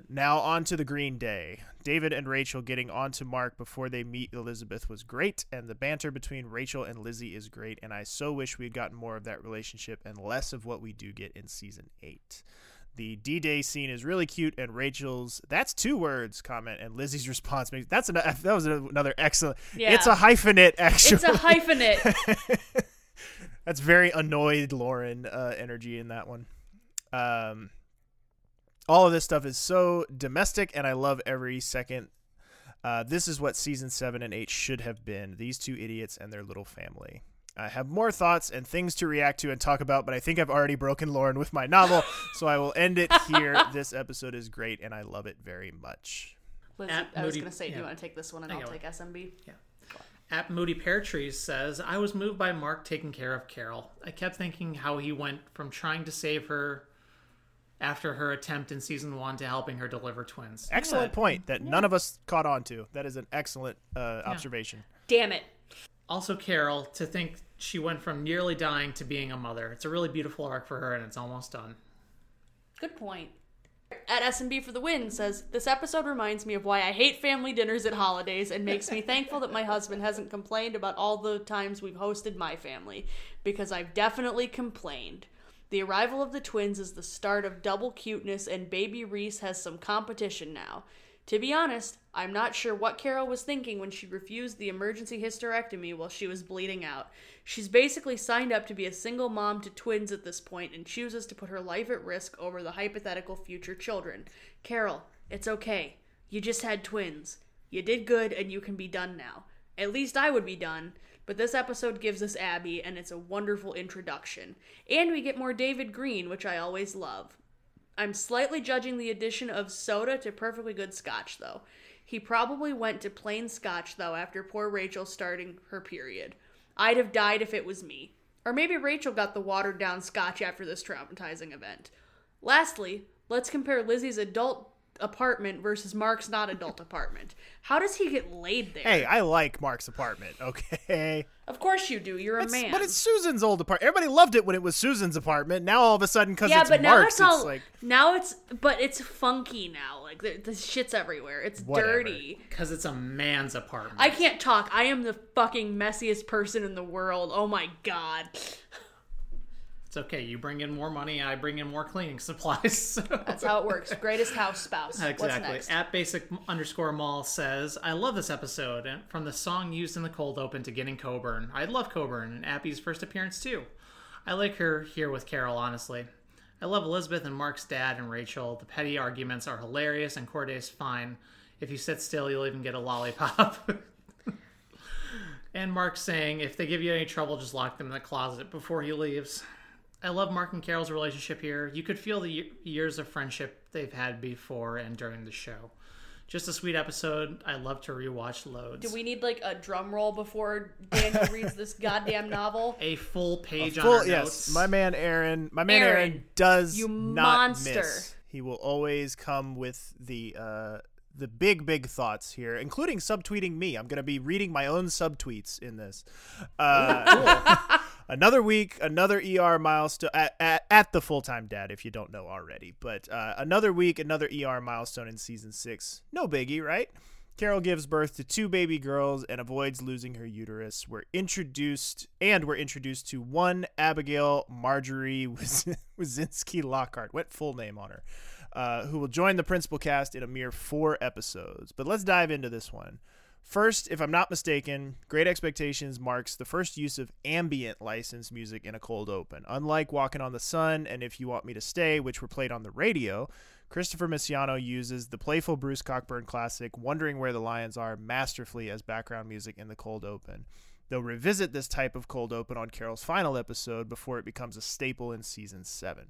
Now on to the Green Day. David and Rachel getting on to Mark before they meet Elizabeth was great, and the banter between Rachel and Lizzie is great, and I so wish we had gotten more of that relationship and less of what we do get in season 8. The D-Day scene is really cute, and Rachel's "that's two words" comment and Lizzie's response makes that was another excellent. Yeah. It's a hyphenate, actually. It's a hyphenate. That's very annoyed Lauren energy in that one. All of this stuff is so domestic, and I love every second. This is what season 7 and 8 should have been. These two idiots and their little family. I have more thoughts and things to react to and talk about, but I think I've already broken Lauren with my novel, so I will end it here. This episode is great, and I love it very much. Liz, I was going to say, do you want to take this one, and I'll take SMB? Yeah. At Moody Pear Trees says, I was moved by Mark taking care of Carol. I kept thinking how he went from trying to save her after her attempt in season 1 to helping her deliver twins. Excellent point that none of us caught on to. That is an excellent observation. Damn it. Also, Carol, to think she went from nearly dying to being a mother. It's a really beautiful arc for her, and it's almost done. Good point. At S&B for the Win says, this episode reminds me of why I hate family dinners at holidays and makes me thankful that my husband hasn't complained about all the times we've hosted my family, because I've definitely complained. The arrival of the twins is the start of double cuteness, and baby Reese has some competition now. To be honest, I'm not sure what Carol was thinking when she refused the emergency hysterectomy while she was bleeding out. She's basically signed up to be a single mom to twins at this point and chooses to put her life at risk over the hypothetical future children. Carol, it's okay. You just had twins. You did good, and you can be done now. At least I would be done. But this episode gives us Abby, and it's a wonderful introduction. And we get more David Green, which I always love. I'm slightly judging the addition of soda to perfectly good scotch, though. He probably went to plain scotch, though, after poor Rachel starting her period. I'd have died if it was me. Or maybe Rachel got the watered-down scotch after this traumatizing event. Lastly, let's compare Lizzie's adult apartment versus Mark's not adult apartment. How does he get laid there? Hey, I like Mark's apartment, okay? Of course you do. You're a man. But it's Susan's old apartment. Everybody loved it when it was Susan's apartment. Now all of a sudden, because it's Mark's, now it's funky now. Like the shit's everywhere. It's dirty. Because it's a man's apartment. I can't talk. I am the fucking messiest person in the world. Oh my God. It's okay. You bring in more money, and I bring in more cleaning supplies. So. That's how it works. Greatest house spouse. Exactly. At @basic_mall says, I love this episode. From the song used in the cold open to getting Coburn. I love Coburn and Appy's first appearance too. I like her here with Carol, honestly. I love Elizabeth and Mark's dad and Rachel. The petty arguments are hilarious, and Corday's fine. If you sit still, you'll even get a lollipop. And Mark saying, if they give you any trouble, just lock them in the closet before he leaves. I love Mark and Carol's relationship here. You could feel the years of friendship they've had before and during the show. Just a sweet episode. I love to rewatch loads. Do we need like a drum roll before Daniel reads this goddamn novel? A full page on our notes. Yes, my man Aaron does you not monster. Miss. He will always come with the big thoughts here, including subtweeting me. I'm going to be reading my own subtweets in this. Cool. Another week, another ER milestone at the full-time dad, if you don't know already. But another week, another ER milestone in season 6. No biggie, right? Carol gives birth to 2 baby girls and avoids losing her uterus. We're introduced to one Abigail Marjorie Wazinski Lockhart. Went full name on her. Who will join the principal cast in a mere 4 episodes. But let's dive into this one. First, if I'm not mistaken, Great Expectations marks the first use of ambient licensed music in a cold open. Unlike Walking on the Sun and If You Want Me to Stay, which were played on the radio, Christopher Misciano uses the playful Bruce Cockburn classic Wondering Where the Lions Are masterfully as background music in the cold open. They'll revisit this type of cold open on Carol's final episode before it becomes a staple in season 7.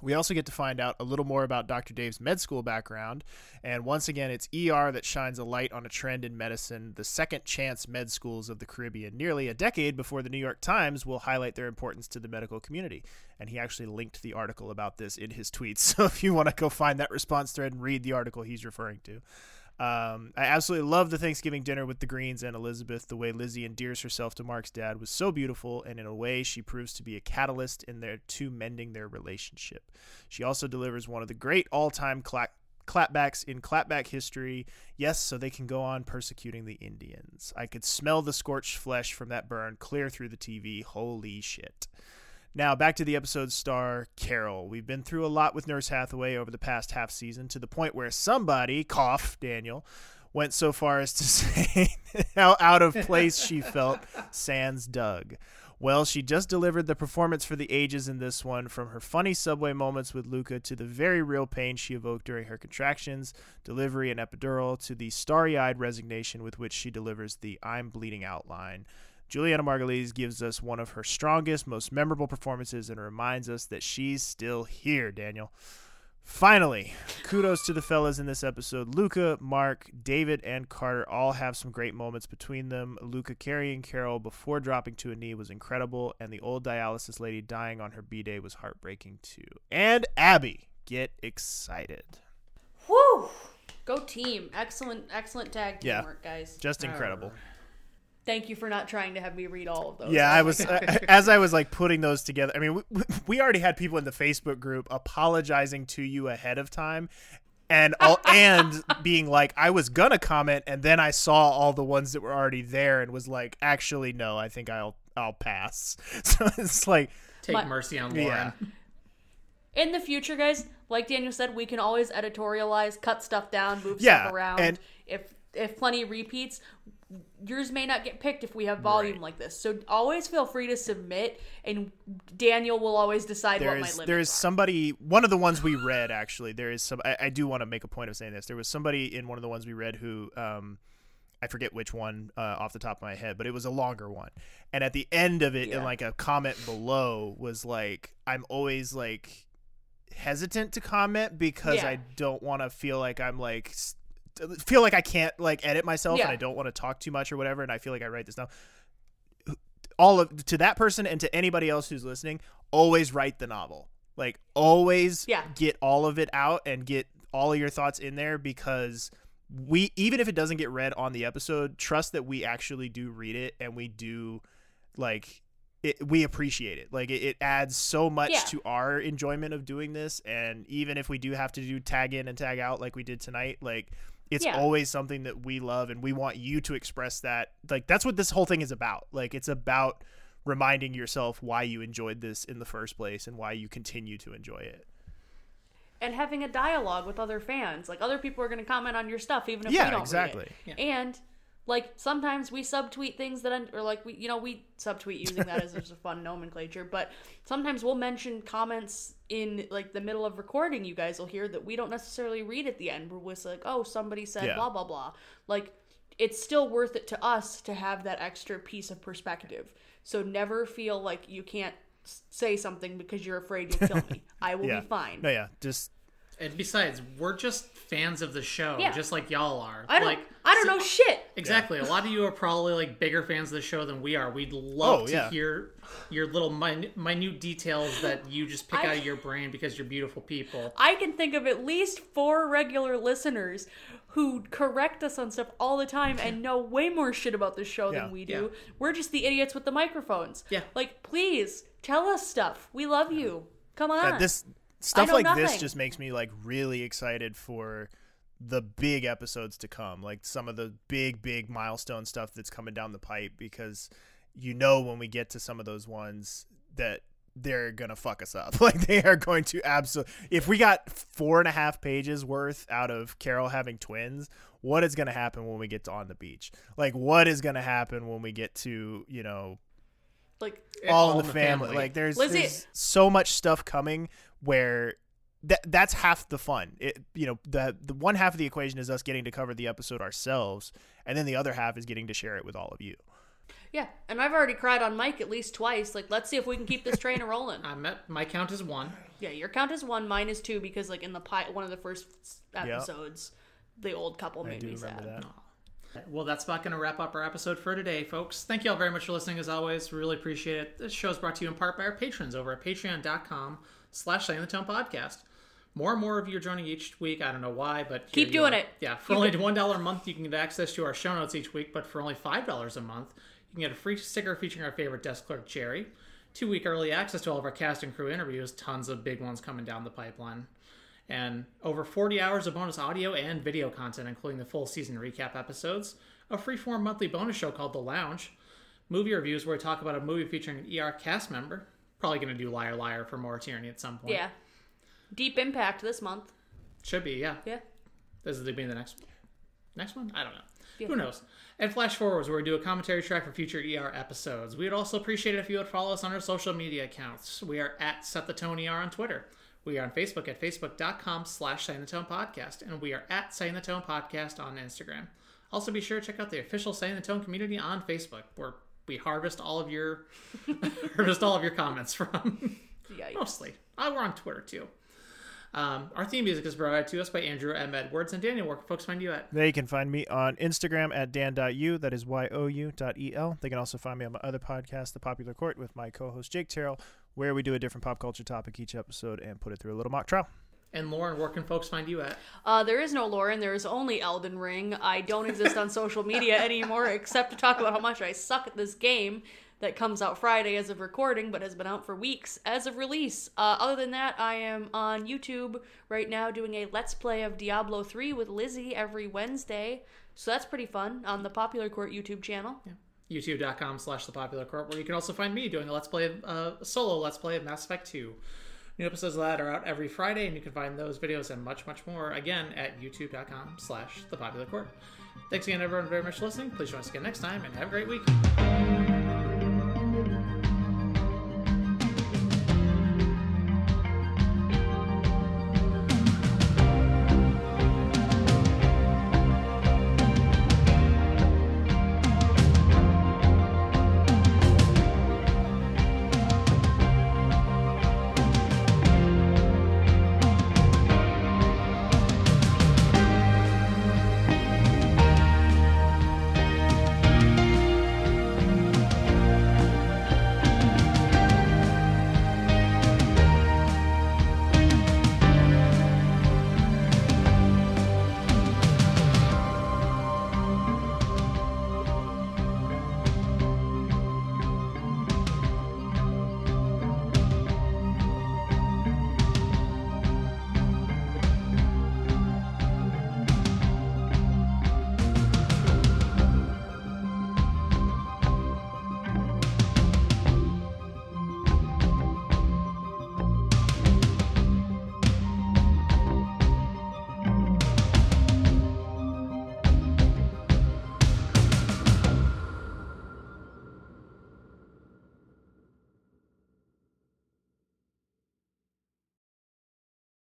We also get to find out a little more about Dr. Dave's med school background, and once again, it's ER that shines a light on a trend in medicine, the second chance med schools of the Caribbean, nearly a decade before the New York Times will highlight their importance to the medical community. And he actually linked the article about this in his tweets, so if you want to go find that response thread and read the article he's referring to. I absolutely love the Thanksgiving dinner with the Greens and Elizabeth. The way Lizzie endears herself to Mark's dad was so beautiful, and in a way, she proves to be a catalyst in their two mending their relationship. She also delivers one of the great all-time clapbacks in clapback history. Yes, so they can go on persecuting the Indians. I could smell the scorched flesh from that burn clear through the TV. Holy shit. Now, back to the episode's star, Carol. We've been through a lot with Nurse Hathaway over the past half season, to the point where somebody, Daniel, went so far as to say how out of place she felt sans Doug. Well, she just delivered the performance for the ages in this one, from her funny subway moments with Luca to the very real pain she evoked during her contractions, delivery and epidural, to the starry-eyed resignation with which she delivers the I'm bleeding out line. Juliana Margulies gives us one of her strongest, most memorable performances and reminds us that she's still here, Daniel. Finally, kudos to the fellas in this episode. Luca, Mark, David, and Carter all have some great moments between them. Luca carrying Carol before dropping to a knee was incredible, and the old dialysis lady dying on her B-Day was heartbreaking too. And Abby, get excited. Woo! Go team. Excellent tag team work, guys. Just incredible. Thank you for not trying to have me read all of those. Yeah, I was as I was like putting those together. I mean, we already had people in the Facebook group apologizing to you ahead of time, and being like, I was gonna comment, and then I saw all the ones that were already there, and was like, actually, no, I think I'll pass. So it's like, take mercy on Lauren. Yeah. In the future, guys, like Daniel said, we can always editorialize, cut stuff down, move stuff around. And if plenty repeats. Yours may not get picked if we have volume like this. So always feel free to submit, and Daniel will always decide what my limits are. There is somebody, one of the ones we read, actually, there is some, I do want to make a point of saying this. There was somebody in one of the ones we read who, I forget which one off the top of my head, but it was a longer one. And at the end of it, in like a comment below, was like, I'm always like hesitant to comment because I don't want to feel like I'm like... feel like I can't like edit myself and I don't want to talk too much or whatever, and I feel like I write this down. To that person and to anybody else who's listening, always write the novel. Like always get all of it out and get all of your thoughts in there, because we, even if it doesn't get read on the episode, trust that we actually do read it, and we do like it, we appreciate it. Like it adds so much to our enjoyment of doing this. And even if we do have to do tag in and tag out like we did tonight, like it's always something that we love, and we want you to express that. Like that's what this whole thing is about. Like it's about reminding yourself why you enjoyed this in the first place and why you continue to enjoy it. And having a dialogue with other fans. Like other people are going to comment on your stuff even if we don't read it. Yeah. And like sometimes we subtweet things that or like we subtweet, using that as just a fun nomenclature, but sometimes we'll mention comments in like the middle of recording. You guys will hear that we don't necessarily read at the end. We're just like, oh, somebody said blah blah blah. Like it's still worth it to us to have that extra piece of perspective. So never feel like you can't say something because you're afraid you'll kill me. I will be fine. No, yeah, just. And besides, we're just fans of the show, just like y'all are. I don't know shit. Exactly. Yeah. A lot of you are probably like bigger fans of the show than we are. We'd love to hear your little minute details that you just pick out of your brain because you're beautiful people. I can think of at least 4 regular listeners who correct us on stuff all the time and know way more shit about the show than we do. Yeah. We're just the idiots with the microphones. Yeah. Like, please, tell us stuff. We love you. Come on. This just makes me like really excited for the big episodes to come, like some of the big milestone stuff that's coming down the pipe, because you know when we get to some of those ones that they're gonna fuck us up. Like they are going to absolutely. If we got 4.5 pages worth out of Carol having twins, what is gonna happen when we get to On the Beach? Like what is gonna happen when we get to like All in the family? Like there's so much stuff coming. Where that's half the fun. The one half of the equation is us getting to cover the episode ourselves, and then the other half is getting to share it with all of you. Yeah, and I've already cried on Mike at least twice. Like, let's see if we can keep this train rolling. My count is 1. Yeah, your count is 1. Mine is 2 because, like, in one of the first episodes, the old couple made me sad. That. Well, that's about going to wrap up our episode for today, folks. Thank you all very much for listening, as always. Really appreciate it. This show is brought to you in part by our patrons over at patreon.com/ Setting the Tone podcast. More and more of you are joining each week. I don't know why, but keep doing it. Yeah. For only $1 a month, you can get access to our show notes each week, but for only $5 a month, you can get a free sticker featuring our favorite desk clerk, Jerry, 2-week early access to all of our cast and crew interviews, tons of big ones coming down the pipeline, and over 40 hours of bonus audio and video content, including the full season recap episodes, a free-form monthly bonus show called The Lounge, movie reviews where we talk about a movie featuring an ER cast member, probably going to do Liar Liar for Maura Tierney at some point. Yeah. Deep Impact this month. Should be, yeah. Yeah. This is going to be the next one? I don't know. Yeah. Who knows? And Flash Forwards, where we do a commentary track for future ER episodes. We would also appreciate it if you would follow us on our social media accounts. We are at Set the Tone ER on Twitter. We are on Facebook at facebook.com/ Setting the Tone podcast. And we are at Setting the Tone podcast on Instagram. Also be sure to check out the official Setting the Tone community on Facebook, where we harvest all of your comments from. Yikes. Mostly. We're on Twitter too. Our theme music is provided to us by Andrew M. Edwards and Daniel. Where can folks find you at? They can find me on Instagram at dan.u. That is YOU.EL. They can also find me on my other podcast, The Popular Court, with my co-host Jake Terrell, where we do a different pop culture topic each episode and put it through a little mock trial. And Lauren, where can folks find you at? There is no Lauren. There is only Elden Ring. I don't exist on social media anymore except to talk about how much I suck at this game that comes out Friday as of recording, but has been out for weeks as of release. Other than that, I am on YouTube right now doing a Let's Play of Diablo 3 with Lizzie every Wednesday. So that's pretty fun on the Popular Court YouTube channel. Yeah. YouTube.com/ The Popular Court, where you can also find me doing a solo Let's Play of Mass Effect 2. New episodes of that are out every Friday, and you can find those videos and much, much more, again, at youtube.com/ The Popular Court. Thanks again, everyone, very much for listening. Please join us again next time, and have a great week.